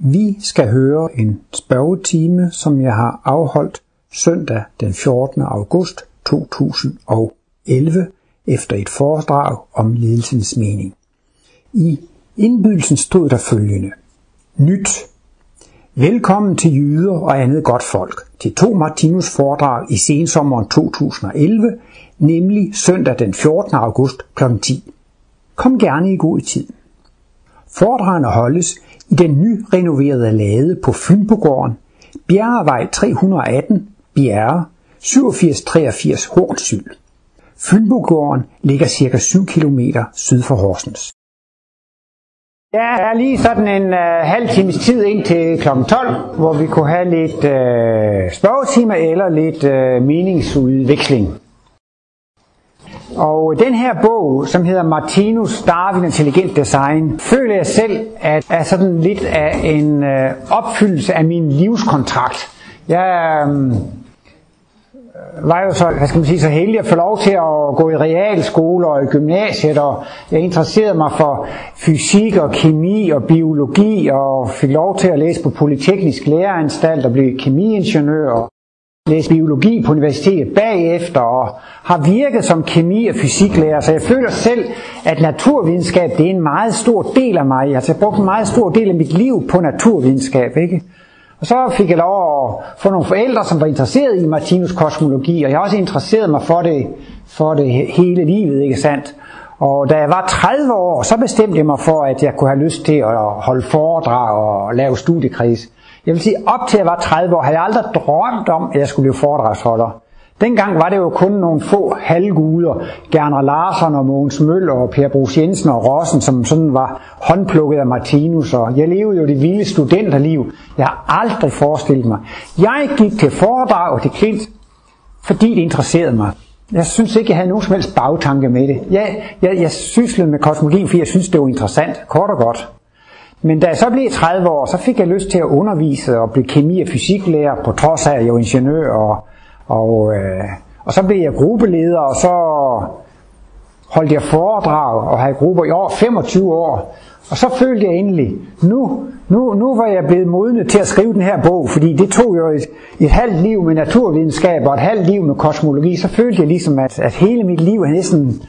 Vi skal høre en spørgetime, som jeg har afholdt søndag den 14. august 2011 efter et foredrag om ledelsens mening. I indbydelsen stod der følgende. Nyt. Velkommen til jyder og andet godt folk til 2 Martinus foredrag i sensommeren 2011, nemlig søndag den 14. august kl. 10. Kom gerne i god tid. Foredragene holdes i den nyrenoverede lade på Fynbogården, Bjerrevej 318, Bjerre, 8783 Hornsyld. Fynbogården ligger ca. 7 km syd for Horsens. Ja, der er lige sådan en halv times tid ind til kl. 12, hvor vi kunne have lidt spørgetimer eller lidt meningsudveksling. Og den her bog, som hedder Martinus, Darwin og Intelligent Design, føler jeg selv, at er sådan lidt af en opfyldelse af min livskontrakt. Jeg var jo så, så heldig at få lov til at gå i realskole og i gymnasiet, og jeg interesserede mig for fysik og kemi og biologi, og fik lov til at læse på Polyteknisk Læreranstalt og blive kemiingeniør. Læste biologi på universitetet bagefter og har virket som kemi- og fysiklærer, så jeg føler selv, at naturvidenskab det er en meget stor del af mig. Jeg har brugt en meget stor del af mit liv på naturvidenskab, ikke? Og så fik jeg lov at få nogle forældre, som var interesseret i Martinus' kosmologi, og jeg har også interesseret mig for det hele livet, ikke sandt? Og da jeg var 30 år, så bestemte jeg mig for, at jeg kunne have lyst til at holde foredrag og lave studiekreds. Jeg vil sige, op til jeg var 30 år, havde jeg aldrig drømt om, at jeg skulle blive foredragsholder. Dengang var det jo kun nogle få halvguder, Gerner Larsen og Mogens Møller og Per Brugs Jensen og Rossen, som sådan var håndplukket af Martinus. Og jeg levede jo det vilde studenterliv. Jeg har aldrig forestillet mig. Jeg gik til foredrag og til Klint, fordi det interesserede mig. Jeg synes ikke, jeg havde nogen som helst bagtanke med det. Jeg syslede med kosmologien, fordi jeg synes, det var interessant, kort og godt. Men da jeg så blev 30 år, så fik jeg lyst til at undervise og blive kemi- og fysiklærer, på trods af, at jeg var ingeniør. Og så blev jeg gruppeleder, og så holdt jeg foredrag og havde grupper i over 25 år. Og så følte jeg endelig, nu var jeg blevet modnet til at skrive den her bog, fordi det tog jo et halvt liv med naturvidenskab og et halvt liv med kosmologi. Så følte jeg ligesom, at hele mit liv havde næsten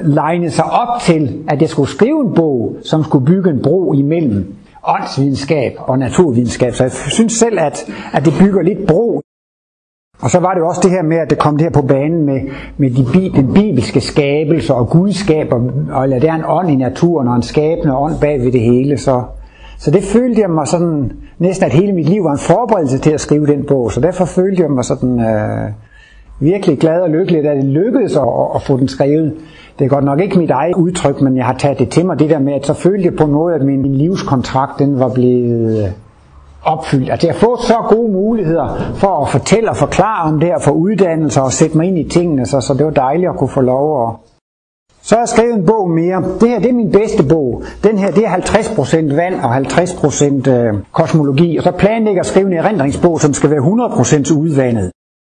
legnede sig op til, at jeg skulle skrive en bog, som skulle bygge en bro imellem åndsvidenskab og naturvidenskab. Så jeg synes selv, at det bygger lidt bro. Og så var det også det her med, at det kom det her på banen med den bibelske skabelse og gudskab, og der er en ånd i naturen og en skabende ånd bag ved det hele. Så det følte jeg mig sådan, næsten at hele mit liv var en forberedelse til at skrive den bog. Så derfor følte jeg mig sådan virkelig glad og lykkelig, at det lykkedes at få den skrevet. Det er godt nok ikke mit eget udtryk, men jeg har taget det til mig, det der med, at så følte jeg på en måde, at min livskontrakt den var blevet opfyldt. At jeg fået så gode muligheder for at fortælle og forklare om det her, for uddannelser og sætte mig ind i tingene, så det var dejligt at kunne få lov at... Så har jeg skrevet en bog mere. Det her, det er min bedste bog. Den her, det er 50% vand og 50% kosmologi. Og så planlægger jeg at skrive en erindringsbog, som skal være 100% udvandet.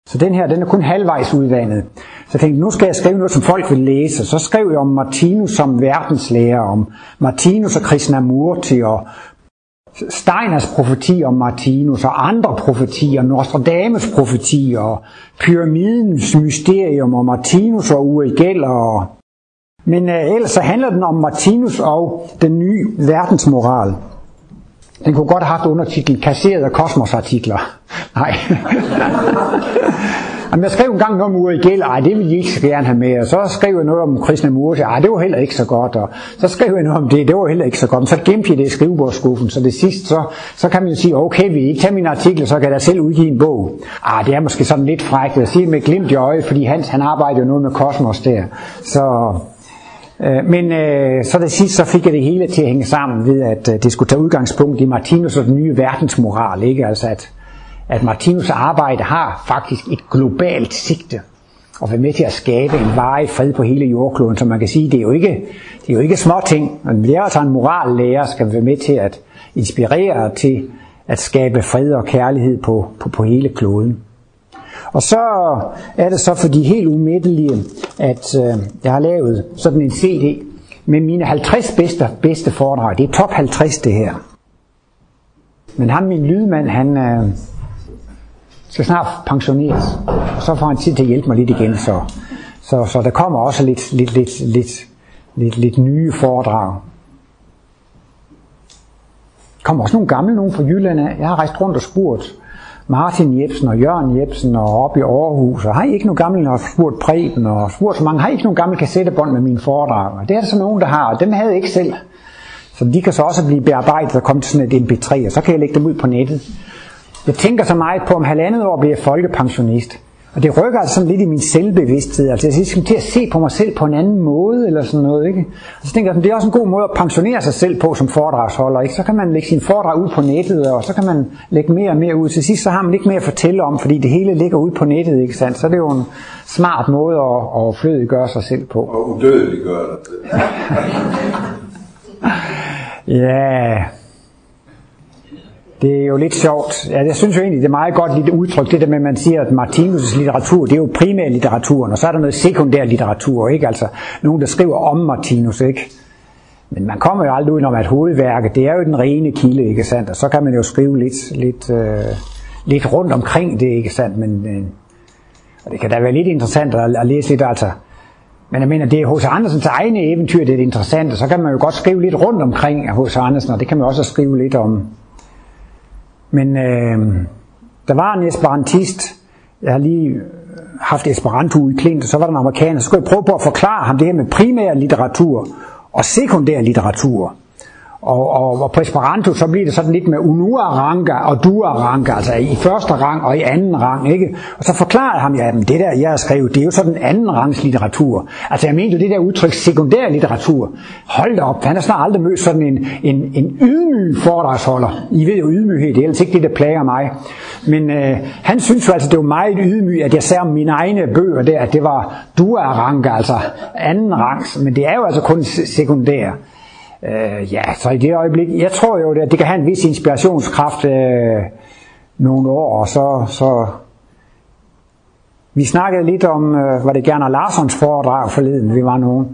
Så den her, den er kun halvvejs udvandet. Så jeg tænkte, nu skal jeg skrive noget, som folk vil læse. Så skrev jeg om Martinus som verdenslærer, om Martinus og Krishnamurti, og Steiners profeti om Martinus, og andre profetier, Nostradamus profeti, og pyramidens mysterium, og Martinus og Uri Geller. Men ellers så handler den om Martinus og den nye verdensmoral. Den kunne godt have haft undertitlen kasseret af kosmosartikler. Nej. Jamen, jeg skrev en gang noget om Uri Geller. Ej, det ville I ikke så gerne have med. Og så skrev jeg noget om Krishnamurti. Ej, det var heller ikke så godt. Og så skrev jeg noget om det. Det var heller ikke så godt. Men så gemte jeg det i skrivebordsskuffen. Så det sidste, så kan man jo sige, okay, vi ikke tager mine artikler, så kan jeg da selv udgive en bog. Ej, det er måske sådan lidt frækt at sige med glimt i øjet, fordi han arbejder jo noget med kosmos der. Men så det sidste, så fik jeg det hele til at hænge sammen ved, at det skulle tage udgangspunkt i Martinus og den nye verdensmoral, ikke? Altså at Martinus' arbejde har faktisk et globalt sigte og være med til at skabe en varig fred på hele jordkloden, så man kan sige, det er jo ikke små ting. Men det er altså en morallærer, skal være med til at inspirere til at skabe fred og kærlighed på hele kloden. Og så er det så for de helt umiddelige, at jeg har lavet sådan en CD med mine 50 bedste foredrag. Det er top 50 det her. Men han, min lydmand, han skal snart pensioneres. Så får han tid til at hjælpe mig lidt igen, så der kommer også lidt nye foredrag. Der kommer også nogle gamle, nogle fra Jylland. Jeg har rejst rundt og spurgt Martin Jepsen og Jørgen Jepsen og op i Aarhus, og har I ikke nogen gamle, og spurgt Preben og spurgt så mange, har I ikke nogen gamle kassettebånd med mine foredrag? Og det er der så nogen, der har, og dem havde jeg ikke selv. Så de kan så også blive bearbejdet og komme til sådan et mp3, og så kan jeg lægge dem ud på nettet. Jeg tænker så meget på, om 1,5 år bliver jeg folkepensionist. Og det rykker altså sådan lidt i min selvbevidsthed. Altså jeg skal til at se på mig selv på en anden måde, eller sådan noget, ikke? Og så tænker jeg, det er også en god måde at pensionere sig selv på som foredragsholder, ikke? Så kan man lægge sine foredrag ud på nettet, og så kan man lægge mere og mere ud. Til sidst så har man ikke mere at fortælle om, fordi det hele ligger ud på nettet, ikke sandt? Så er det jo en smart måde at overflødiggøre sig selv på. Og udødeliggøre det. Ja, det er jo lidt sjovt. Ja, jeg synes jo egentlig, det er meget godt lidt udtryk, det der med, at man siger, at Martinus' litteratur, det er jo primær litteraturen, og så er der noget sekundær litteratur, ikke? Altså, nogen der skriver om Martinus, ikke? Men man kommer jo aldrig ud om, at hovedværket, det er jo den rene kilde, ikke sandt? Og så kan man jo skrive lidt rundt omkring det, ikke sandt? Men og det kan da være lidt interessant at læse lidt, altså. Men jeg mener, det er H.C. Andersens egne eventyr, det er det interessante. Så kan man jo godt skrive lidt rundt omkring H.C. Andersen, og det kan man også skrive lidt om. Men der var en esperantist, jeg har lige haft Esperanto i Klint, og så var der en amerikaner, så skulle jeg prøve på at forklare ham det her med primær litteratur og sekundær litteratur. Og på Esperanto, så bliver det sådan lidt med unua ranga og dua ranga, altså i første rang og i anden rang, ikke? Og så forklarede ham, ja, men det der, jeg har skrevet, det er jo sådan anden rangs litteratur. Altså jeg mente jo det der udtryk sekundær litteratur. Hold da op, han har snart aldrig mødt sådan en ydmyg foredragsholder. I ved jo ydmyghed, det er ellers ikke det, der plager mig. Men han synes jo altså, det var meget ydmyg, at jeg sagde om mine egne bøger der, at det var dua ranga, altså anden rangs, men det er jo altså kun sekundær. Ja, så i det øjeblik, jeg tror jo, at det kan have en vis inspirationskraft nogle år, og så vi snakkede lidt om, var det Gerner Larsons foredrag forleden, vi var nogen,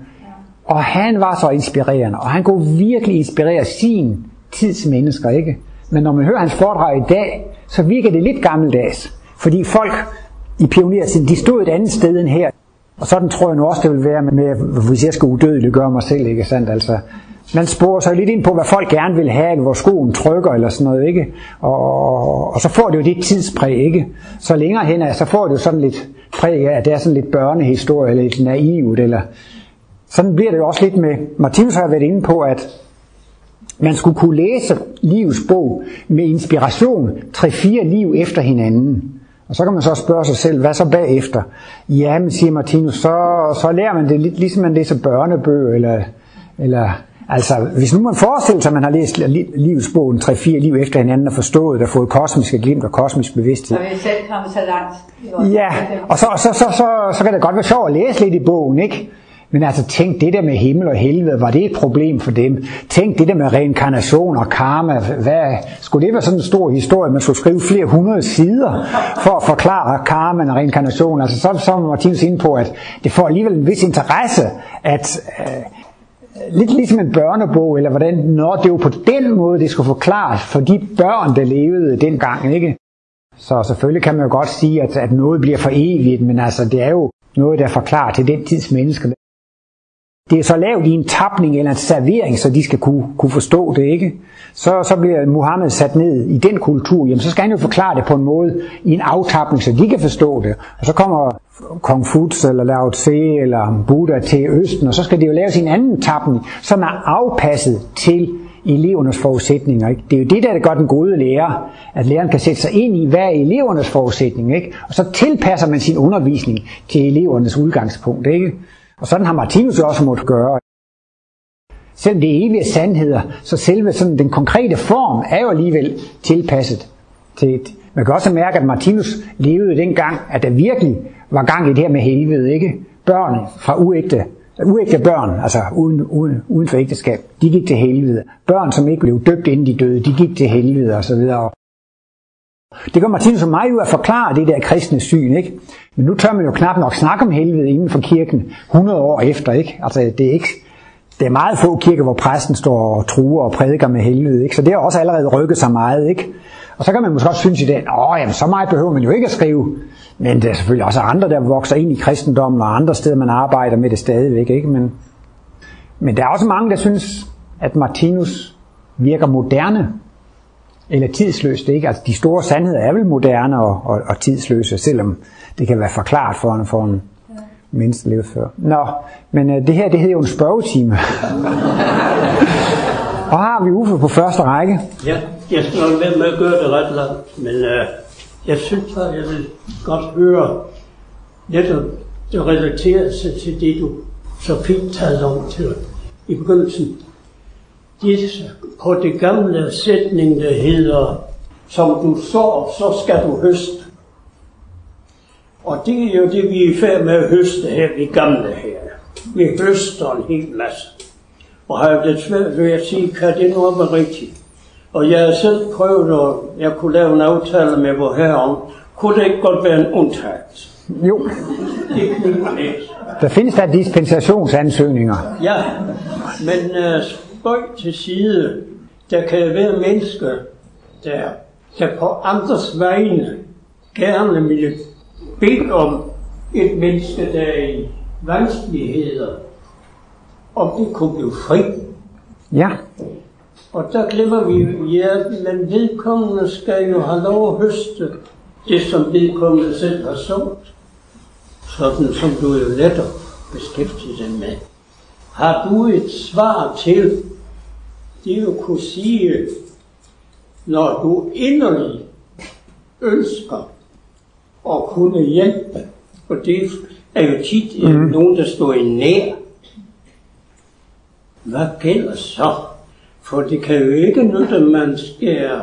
og han var så inspirerende, og han kunne virkelig inspirere sin tids mennesker, ikke? Men når man hører hans foredrag i dag, så virker det lidt gammeldags, fordi folk i pionertiden, de stod et andet sted end her, og sådan tror jeg nu også, det vil være med, hvis jeg skal udødeliggøre mig selv, ikke sandt, altså. Man sporer sig lidt ind på, hvad folk gerne vil have, hvor skoen trykker eller sådan noget, ikke? Og så får det jo det tidspræg, ikke? Så længere hen, så får det jo sådan lidt præg af, at det er sådan lidt børnehistorie eller lidt naivt, eller sådan bliver det jo også lidt med. Martinus har været inde på, at man skulle kunne læse livets bog med inspiration 3-4 liv efter hinanden. Og så kan man så spørge sig selv, hvad så bagefter? Ja, men siger Martinus, så lærer man det lidt, ligesom man læser børnebøger eller altså, hvis nu man forestiller sig, at man har læst livets bogen 3-4 liv efter hinanden og forstået og fået kosmiske glimt og kosmisk bevidsthed. Så vil jeg selv komme så langt. Ja, og så kan det godt være sjovt at læse lidt i bogen, ikke? Men altså, tænk det der med himmel og helvede, var det et problem for dem? Tænk det der med reinkarnation og karma, hvad, skulle det være sådan en stor historie, man skulle skrive flere 100 sider for at forklare karma og reinkarnation? Altså, så var Martinus inde på, at det får alligevel en vis interesse, at lidt ligesom en børnebog, eller hvordan, når det jo på den måde, det skulle forklares for de børn, der levede dengang, ikke? Så selvfølgelig kan man jo godt sige, at noget bliver for evigt, men altså, det er jo noget, der forklarer til den tids mennesker. Det er så lavt i en tapning eller en servering, så de skal kunne forstå det, ikke? Så bliver Muhammad sat ned i den kultur, jamen så skal han jo forklare det på en måde i en aftapning, så de kan forstå det. Og så kommer Kong Futs eller Lao Tse eller Buddha til Østen, og så skal de jo lave sin anden tapning, som er afpasset til elevernes forudsætninger, ikke? Det er jo det, der gør den gode lærer, at læreren kan sætte sig ind i, hvad er elevernes forudsætning, ikke? Og så tilpasser man sin undervisning til elevernes udgangspunkt, ikke? Og sådan har Martinus jo også måttet gøre. Selvom det er evige sandheder, så selve sådan den konkrete form er jo alligevel tilpasset til et. Man kan også mærke, at Martinus levede dengang, at der virkelig var gang i det her med helvede, ikke? Børn fra uægte børn, altså uden for ægteskab, de gik til helvede. Børn, som ikke blev døbt inden de døde, de gik til helvede osv. Det gør Martinus og mig ud at forklare det der kristne syn, ikke? Men nu tør man jo knap nok snakke om helvede inden for kirken 100 år efter, ikke? Altså, det er ikke Det er meget få kirker, hvor præsten står og truer og prædiker med helvede, ikke? Så det har også allerede rykket sig meget, ikke? Og så kan man måske også synes i dag, så meget behøver man jo ikke at skrive. Men der er selvfølgelig også andre, der vokser ind i kristendommen, og andre steder, man arbejder med det stadigvæk, ikke? Men der er også mange, der synes, at Martinus virker moderne eller tidsløst, ikke? Altså de store sandheder er vel moderne og tidsløse, selvom det kan være forklaret for en menneske levede før. Nå, men det her, det hedder jo en spørgetime. Og har vi Uffe på første række? Ja, jeg skal nok være med at gøre det ret langt, men jeg synes, at jeg vil godt høre netop det relaterer sig til det, du så fint talte om til i begyndelsen. På det gamle sætning, der hedder, som du sår, så skal du høste. Og det er jo det, vi er i færd med at høste her, vi gamle her. Vi høster en hel masse. Og har jo det svært ved at sige, kan det nu være rigtigt? Og jeg har selv prøvet, at jeg kunne lave en aftale med vor herre om, kunne det ikke godt være en undtagelse? Jo. Der findes der dispensationsansøgninger. Ja, men spøj til side, der kan være mennesker, der på andres vegne gerne vil bede om et menneske, der er i vanskeligheder, om det kunne blive fri. Ja. Og der glemmer vi men vedkommende skal jo have lov at høste det, som vedkommende selv har sået. Sådan som du jo lettere beskæftiger dig med. Har du et svar til, det du kunne sige, når du inderligt ønsker at kunne hjælpe? Og det er jo tit nogen, der står i nær. Hvad gælder så? For det kan jo ikke nytte, at man skærer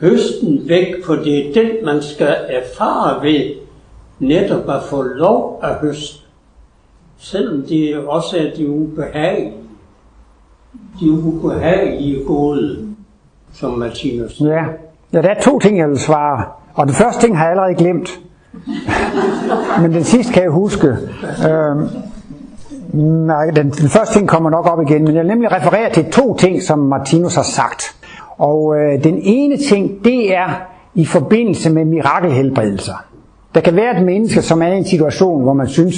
høsten væk, for det er den, man skal erfare ved netop at få lov at høste. Selvom det også er de ubehagelige. De ubehagelige gode, som Martinus. Ja, der er to ting, jeg vil svare. Og den første ting har jeg allerede glemt. Men den sidste kan jeg huske. Nej, den første ting kommer nok op igen, men jeg vil nemlig referere til to ting, som Martinus har sagt. Og den ene ting, det er i forbindelse med mirakelhelbredelser. Der kan være et menneske, som er i en situation, hvor man synes,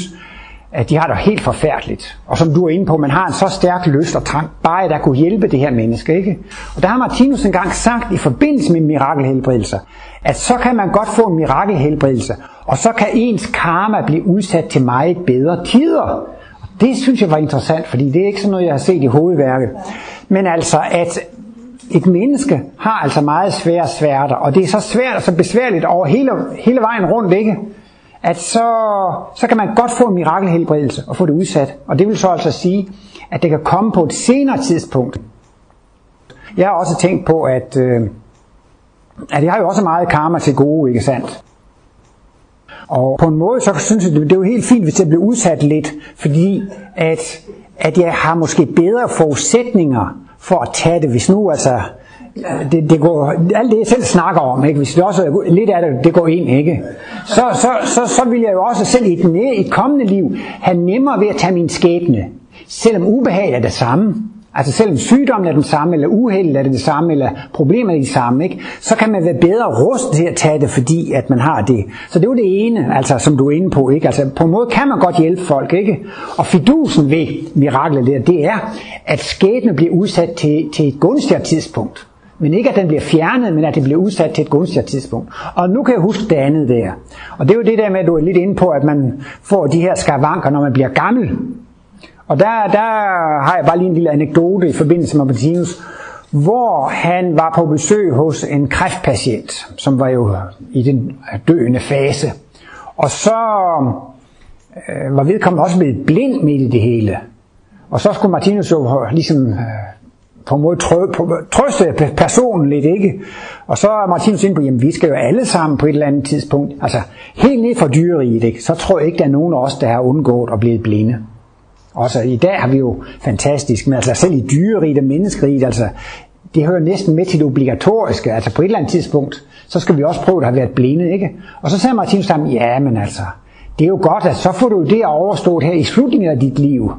at de har det helt forfærdeligt. Og som du er inde på, man har en så stærk lyst og trang, bare at der kunne hjælpe det her menneske, ikke? Og der har Martinus engang sagt, i forbindelse med mirakelhelbredelser, at så kan man godt få en mirakelhelbredelse, og så kan ens karma blive udsat til meget bedre tider. Det synes jeg var interessant, fordi det er ikke sådan noget, jeg har set i hovedværket. Men altså, at et menneske har altså meget svære sværter, og det er så svært og så besværligt over hele vejen rundt, ikke? At så kan man godt få en mirakelhelbredelse og få det udsat. Og det vil så altså sige, at det kan komme på et senere tidspunkt. Jeg har også tænkt på, at jeg har jo også meget karma til gode, ikke sandt? Og på en måde, så synes jeg, det er jo helt fint, hvis jeg bliver udsat lidt, fordi at jeg har måske bedre forudsætninger for at tage det, hvis nu altså, det går, alt det jeg selv snakker om, ikke? Hvis det også lidt af det går ind, ikke? Så vil jeg jo også selv i et kommende liv have nemmere ved at tage min skæbne, selvom ubehaget er det samme. Altså selvom sygdommen er den samme, eller uheldet er det samme, eller problemer er det samme, ikke? Så kan man være bedre rustet til at tage det, fordi at man har det. Så det er jo det ene, altså, som du er inde på, ikke? Altså på en måde kan man godt hjælpe folk, ikke? Og fidusen ved miraklet der, det er, at skæbne bliver udsat til et gunstigere tidspunkt. Men ikke at den bliver fjernet, men at det bliver udsat til et gunstigere tidspunkt. Og nu kan jeg huske det andet der. Og det er jo det der med, at du er lidt inde på, at man får de her skavanker, når man bliver gammel. Og der har jeg bare lige en lille anekdote i forbindelse med Martinus, hvor han var på besøg hos en kræftpatient, som var jo i den døende fase. Og så var vedkommende også blevet blind midt i det hele. Og så skulle Martinus jo ligesom på en måde trøste personen lidt, ikke? Og så er Martinus inde på, jamen vi skal jo alle sammen på et eller andet tidspunkt, altså helt ned fra dyreriget, ikke? Så tror jeg ikke, der er nogen af os, der har undgået at blive blinde. Også i dag har vi jo fantastisk, men altså selv i dyreriget og menneskeriget, altså det hører næsten med til det obligatoriske, altså på et eller andet tidspunkt, så skal vi også prøve at have været blinde, ikke? Og så sagde Martinus til ham, ja, men altså, det er jo godt, at så får du det overstået her i slutningen af dit liv.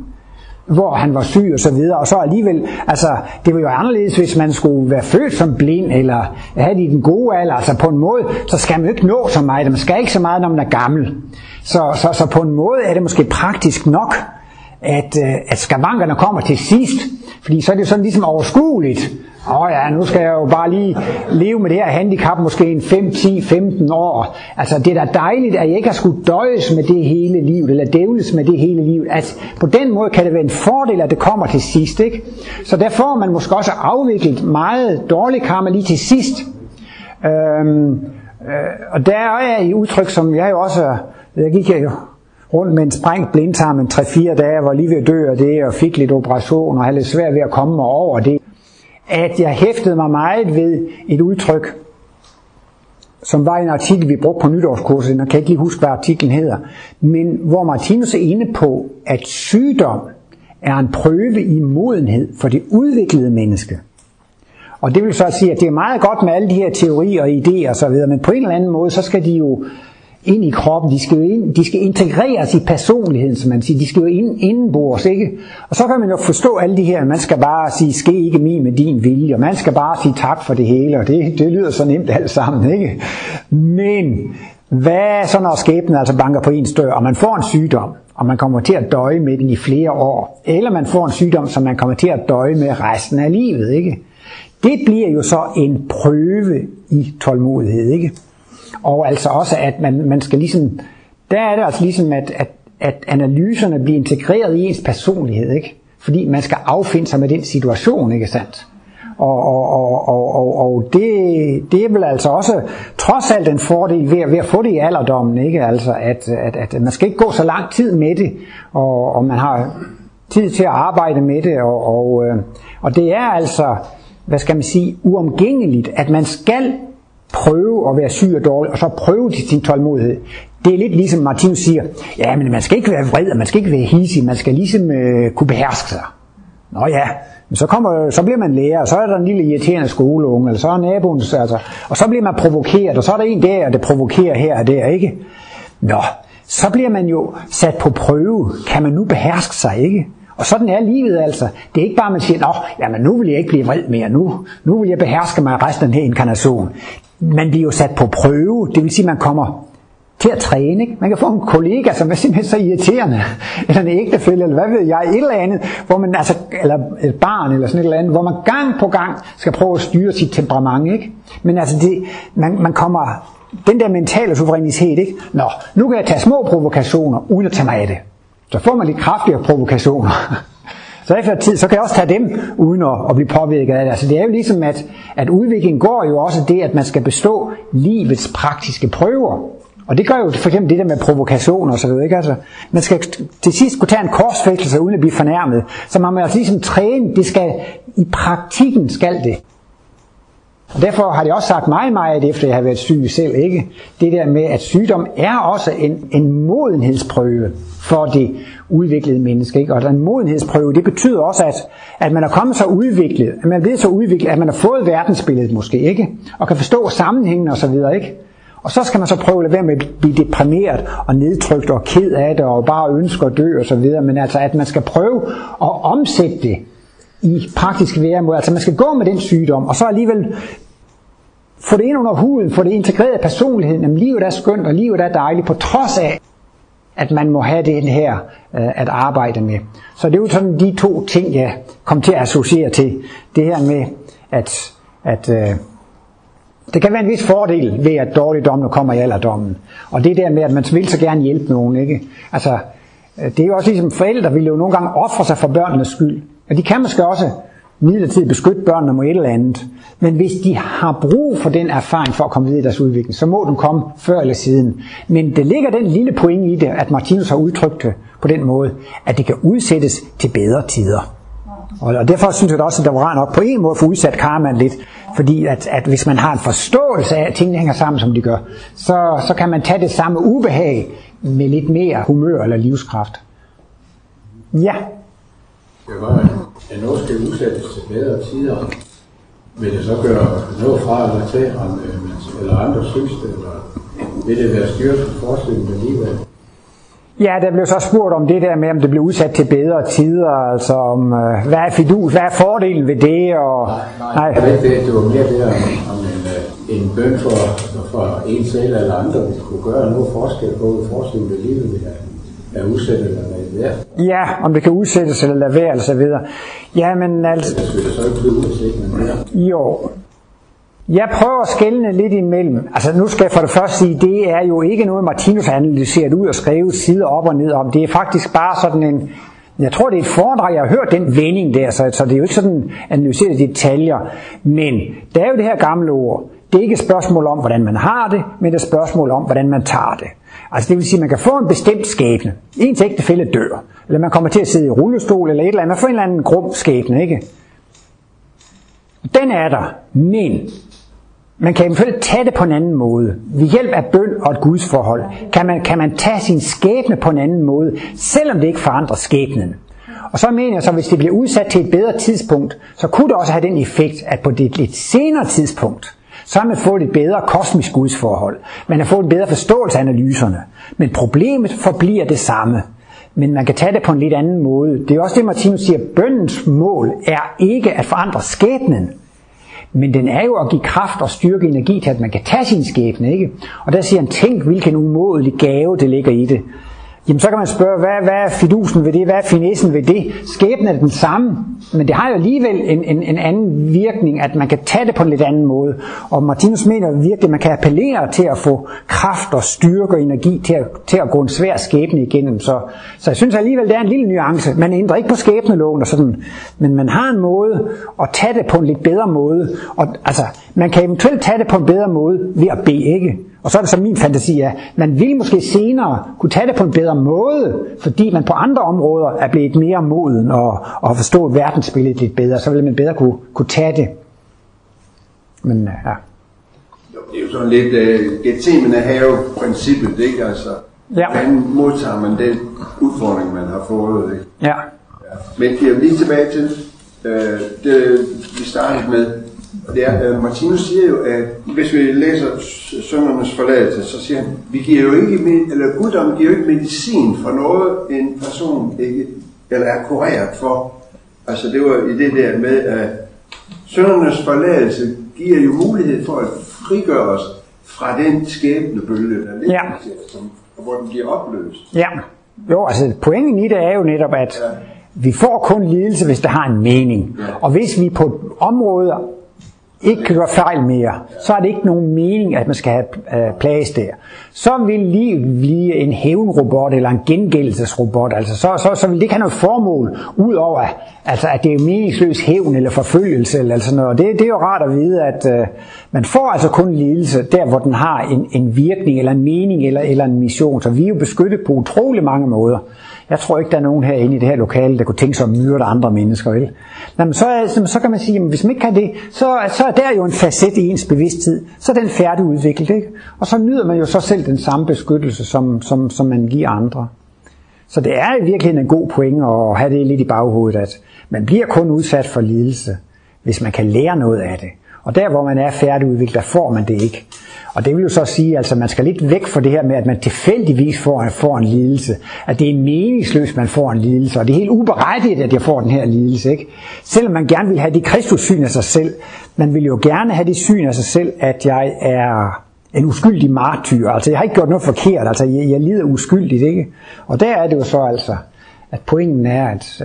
hvor han var syg og så videre, og så alligevel, altså det var jo anderledes, hvis man skulle være født som blind, eller have det i den gode alder, altså på en måde, så skal man ikke nå så meget, man skal ikke så meget, når man er gammel. Så på en måde er det måske praktisk nok, at skavankerne kommer til sidst, fordi så er det jo sådan ligesom overskueligt. Ja, nu skal jeg jo bare lige leve med det her handicap måske en 5, 10, 15 år. Altså det er da dejligt, at jeg ikke har skulle døjes med det hele livet, eller dævles med det hele livet. Altså på den måde kan det være en fordel, at det kommer til sidst, ikke? Så der får man måske også afviklet meget dårlig karma lige til sidst. Og der er et udtryk, som jeg jo også, jeg gik jo rundt med en sprængt blindtarm en 3-4 dage, hvor lige ved at dø af det, og fik lidt operation, og havde lidt svært ved at komme mig over det. At jeg hæftede mig meget ved et udtryk, som var en artikel, vi brugte på nytårskurset, og jeg kan ikke lige huske, hvad artiklen hedder, men hvor Martinus er inde på, at sygdom er en prøve i modenhed for det udviklede menneske. Og det vil så sige, at det er meget godt med alle de her teorier og idéer og så videre, men på en eller anden måde, så skal de jo ind i kroppen, de skal integreres i personligheden, som man siger, de skal jo indenbords, ikke? Og så kan man jo forstå alle de her, man skal bare sige, ske ikke min med din vilje, og man skal bare sige tak for det hele, og det lyder så nemt alt sammen, ikke? Men hvad så når skæbnen altså banker på ens dør, og man får en sygdom, og man kommer til at døje med den i flere år, eller man får en sygdom, som man kommer til at døje med resten af livet, ikke? Det bliver jo så en prøve i tålmodighed, ikke? Og altså også, at man skal ligesom, der er det altså ligesom, at analyserne bliver integreret i ens personlighed, ikke? Fordi man skal affinde sig med den situation, ikke sandt? Og det er vel altså også trods alt en fordel ved at få det i alderdommen, ikke? Altså, at man skal ikke gå så lang tid med det, og man har tid til at arbejde med det, og det er altså, hvad skal man sige, uomgængeligt, at man skal prøve at være syg og dårlig, og så prøve til sin tålmodighed. Det er lidt ligesom Martinus siger, ja, men man skal ikke være vred, og man skal ikke være hidsig, man skal ligesom kunne beherske sig. Nå ja, men så bliver man lærer, og så er der en lille irriterende skoleunge, eller så er naboen, altså, og så bliver man provokeret, og så er der en der, der provokerer her og der, ikke? Nå, så bliver man jo sat på prøve, kan man nu beherske sig, ikke? Og sådan er livet altså. Det er ikke bare, man siger, jamen nu vil jeg ikke blive vred mere, nu vil jeg beherske mig resten af den her inkarnation. Man bliver jo sat på prøve, det vil sige, man kommer til at træne, ikke? Man kan få en kollega, som er simpelthen så irriterende, eller en ægtefælle, eller hvad ved jeg, et eller andet, hvor man, altså, eller et barn, eller sådan et eller andet, hvor man gang på gang skal prøve at styre sit temperament, ikke? Men altså, man kommer, den der mentale suverænitet, ikke? Nu kan jeg tage små provokationer, uden at tage mig af det. Så får man lidt kraftigere provokationer. Så efter tid, så kan jeg også tage dem, uden at blive påvirket af det. Altså det er jo ligesom, at udviklingen går jo også det, at man skal bestå livets praktiske prøver. Og det gør jo for eksempel det der med provokationer og så videre, ikke? Altså, man skal til sidst kunne tage en korsfæstelse, uden at blive fornærmet. Så man må altså ligesom træne, det skal, i praktikken skal det. Og derfor har det også sagt mig meget, efter jeg har været syg selv, ikke? Det der med, at sygdom er også en modenhedsprøve for det udviklede menneske, ikke? Og den modenhedsprøve, det betyder også, at man er kommet så udviklet, at man er blevet så udviklet, at man har fået verdensbilledet måske, ikke? Og kan forstå sammenhængen og så videre, ikke? Og så skal man så prøve at lade være med at blive deprimeret og nedtrykt og ked af det og bare ønsker at dø og så videre, men altså at man skal prøve at omsætte det i praktisk væremåde. Altså man skal gå med den sygdom, og så alligevel få det ind under huden, få det integreret i personligheden. Jamen livet er skønt, og livet er dejligt, på trods af, at man må have det her at arbejde med. Så det er jo sådan de to ting, jeg kom til at associere til. Det her med, at det kan være en vis fordel ved, at dårligdommen kommer i alderdommen. Og det der med, at man vil så gerne hjælpe nogen, ikke? Altså, det er jo også ligesom forældre vil jo nogle gange ofre sig for børnenes skyld. Og de kan måske også midlertidigt beskytte børnene mod et eller andet. Men hvis de har brug for den erfaring for at komme videre i deres udvikling, så må den komme før eller siden. Men det ligger den lille pointe i det, at Martinus har udtrykt det på den måde, at det kan udsættes til bedre tider. Og derfor synes jeg også, at der var nok på en måde for udsat karmaen lidt. Fordi at hvis man har en forståelse af, at tingene hænger sammen, som de gør, så kan man tage det samme ubehag med lidt mere humør eller livskraft. Ja. Det var, at noget skal udsættes til bedre tider, vil det så gøre noget fra eller til, eller andre synes det, eller vil det være styret for forskellen med livet? Ja, der blev så spurgt om det der med, om det blev udsat til bedre tider, altså om, hvad er fidus, hvad er fordelen ved det? Og, nej. Det var mere det, om en bøn for en selv eller andre, vi kunne gøre noget forskel på, at forskellen ved livet vil er udsættet eller lade være. Ja, om det kan udsættes eller lade være, eller så videre. Jamen altså... Det skal så ikke blive udsættet, men mere. Jo... Jeg prøver at skelne lidt imellem. Altså nu skal jeg for det første sige, det er jo ikke noget, Martinus har analyseret ud og skrevet sider op og ned om. Det er faktisk bare sådan en, jeg tror det er et foredrag, jeg har hørt den vending der, så det er jo ikke sådan analyseret detaljer. Men der er jo det her gamle ord. Det er ikke et spørgsmål om, hvordan man har det, men det er et spørgsmål om, hvordan man tager det. Altså det vil sige, at man kan få en bestemt skæbne. Ens ægtefælle dør, eller man kommer til at sidde i rullestol, eller et eller andet. Man får en eller anden grum skæbne, ikke? Den er der, men... Man kan eventuelt tage det på en anden måde. Ved hjælp af bøn og et gudsforhold kan man tage sin skæbne på en anden måde, selvom det ikke forandrer skæbnen. Og så mener jeg så, at hvis det bliver udsat til et bedre tidspunkt, så kunne det også have den effekt, at på det lidt senere tidspunkt, så har man fået et bedre kosmisk gudsforhold. Man har fået en bedre forståelse af analyserne. Men problemet forbliver det samme. Men man kan tage det på en lidt anden måde. Det er også det, Martinus siger, bønnens mål er ikke at forandre skæbnen. Men den er jo at give kraft og styrke energi til, at man kan tage sin skæbne, ikke? Og der siger han, tænk hvilken umådelig gave det ligger i det. Jamen så kan man spørge, hvad er fidusen ved det? Hvad er finessen ved det? Skæbnen er den samme, men det har jo alligevel en anden virkning, at man kan tage det på en lidt anden måde. Og Martinus mener virkelig, at man kan appellere til at få kraft og styrke og energi til at gå en svær skæbne igennem. Så jeg synes alligevel, det er en lille nuance. Man ændrer ikke på skæbneloven og sådan, men man har en måde at tage det på en lidt bedre måde. Og, altså, man kan eventuelt tage det på en bedre måde ved at bede, ikke? Og så er det så min fantasi, at man vil måske senere kunne tage det på en bedre måde, fordi man på andre områder er blevet mere moden og forstået verdensbilledet lidt bedre, så vil man bedre kunne tage det. Men ja. Jo, det er jo sådan lidt Gethsemane-have-princippet, ikke? Altså, ja. Hvordan modtager man den udfordring, man har fået, ikke? Ja. Men jeg vil lige tilbage til det, vi startede med. Martinus siger jo, at hvis vi læser søndernes forladelse, så siger han, vi giver jo ikke, eller guddommen giver jo ikke medicin for noget, en person ikke, eller er kureret for. Altså det var i det der med, at søndernes forladelse giver jo mulighed for at frigøre os fra den skæbnebølge, der ligger, ja. Hvor den bliver opløst. Ja, jo, altså pointen i det er jo netop, at vi får kun lidelse, hvis det har en mening. Ja. Og hvis vi på områder ikke kan gøre fejl mere, så er det ikke nogen mening, at man skal have plads der. Så vil livet blive en hævnrobot eller en gengældelsesrobot. Altså, så vil det ikke have noget formål, udover altså, at det er meningsløs hævn eller forfølgelse eller sådan noget. Det er jo rart at vide, at man får altså kun lidelse der, hvor den har en virkning eller en mening eller en mission. Så vi er jo beskyttet på utrolig mange måder. Jeg tror ikke, der er nogen herinde i det her lokale, der kunne tænke sig at myrde andre mennesker, vel? Jamen, så kan man sige, at hvis man ikke kan det, så er der jo en facet i ens bevidsthed. Så er den færdigudviklet, ikke? Og så nyder man jo så selv den samme beskyttelse, som man giver andre. Så det er virkelig en god pointe at have det lidt i baghovedet, at man bliver kun udsat for lidelse, hvis man kan lære noget af det. Og der, hvor man er færdigudviklet, der får man det ikke. Og det vil jo så sige, altså man skal lidt væk fra det her med, at man tilfældigvis får en lidelse. At det er meningsløst, man får en lidelse. Og det er helt uberettiget, at jeg får den her lidelse, ikke? Selvom man gerne vil have det Kristus-syn af sig selv. Man vil jo gerne have det syn af sig selv, at jeg er en uskyldig martyr. Altså jeg har ikke gjort noget forkert. Altså jeg lider uskyldigt, ikke? Og der er det jo så altså, at pointen er, at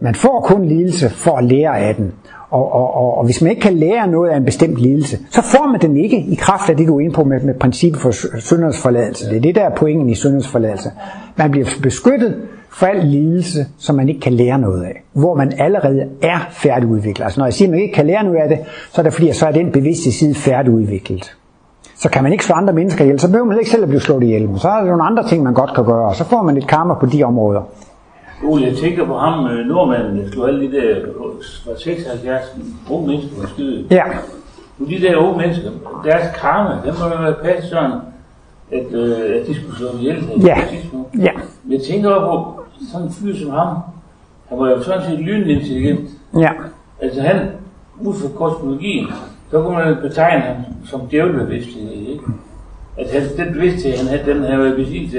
man får kun lidelse for at lære af den. Og hvis man ikke kan lære noget af en bestemt lidelse, så får man den ikke i kraft af det, du er inde på med princippet for syndens forladelse. Det er det, der er pointen i syndens forladelse. Man bliver beskyttet for al lidelse, som man ikke kan lære noget af, hvor man allerede er færdigudviklet. Altså når jeg siger, at man ikke kan lære noget af det, så er det fordi, at så er den bevidste side færdigudviklet. Så kan man ikke slå andre mennesker ihjel, så behøver man ikke selv at blive slået ihjel. Så er der nogle andre ting, man godt kan gøre, og så får man lidt karma på de områder. Jeg tænker på ham, nordmanden, der slog alle de der, var 76 unge mennesker på skyde. Ja. Nu de der unge mennesker, deres karma, dem må jo være passet sådan, at de skulle slå ihjel. Ja. Ja. Jeg tænker også på sådan en fyr som ham, han var jo sådan set lynintelligent. Ja. Altså han, ud fra kosmologien, så kunne man betegne ham som djævlebevidsthed, ikke? at han, den bevidsthed, han havde, den havde besiddelse,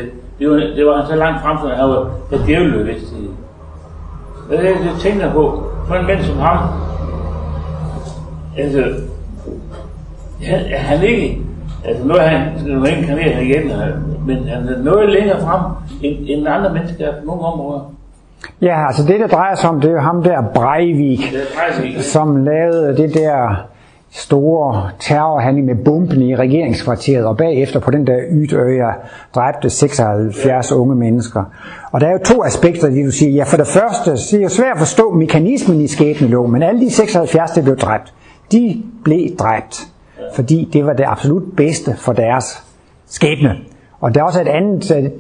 det var han så langt frem, at han havde djævlet bevidsthed. Hvad er det, jeg tænker på? For en mand som ham, altså, han ikke, altså nu er han inkarneret igen, men han er noget længere frem, end andre mennesker på nogle områder. Ja, altså det, der drejer sig om, det er jo ham der Breivik, som lavede det der store terrorhandling med bomben i regeringskvarteret, og bagefter på den der Utøya dræbte 76 unge mennesker. Og der er jo to aspekter, det du siger. Ja, for det første, så er det jo svært at forstå mekanismen i skæbneloven, men alle de 76, der blev dræbt, de blev dræbt, fordi det var det absolut bedste for deres skæbne. Og der er også et andet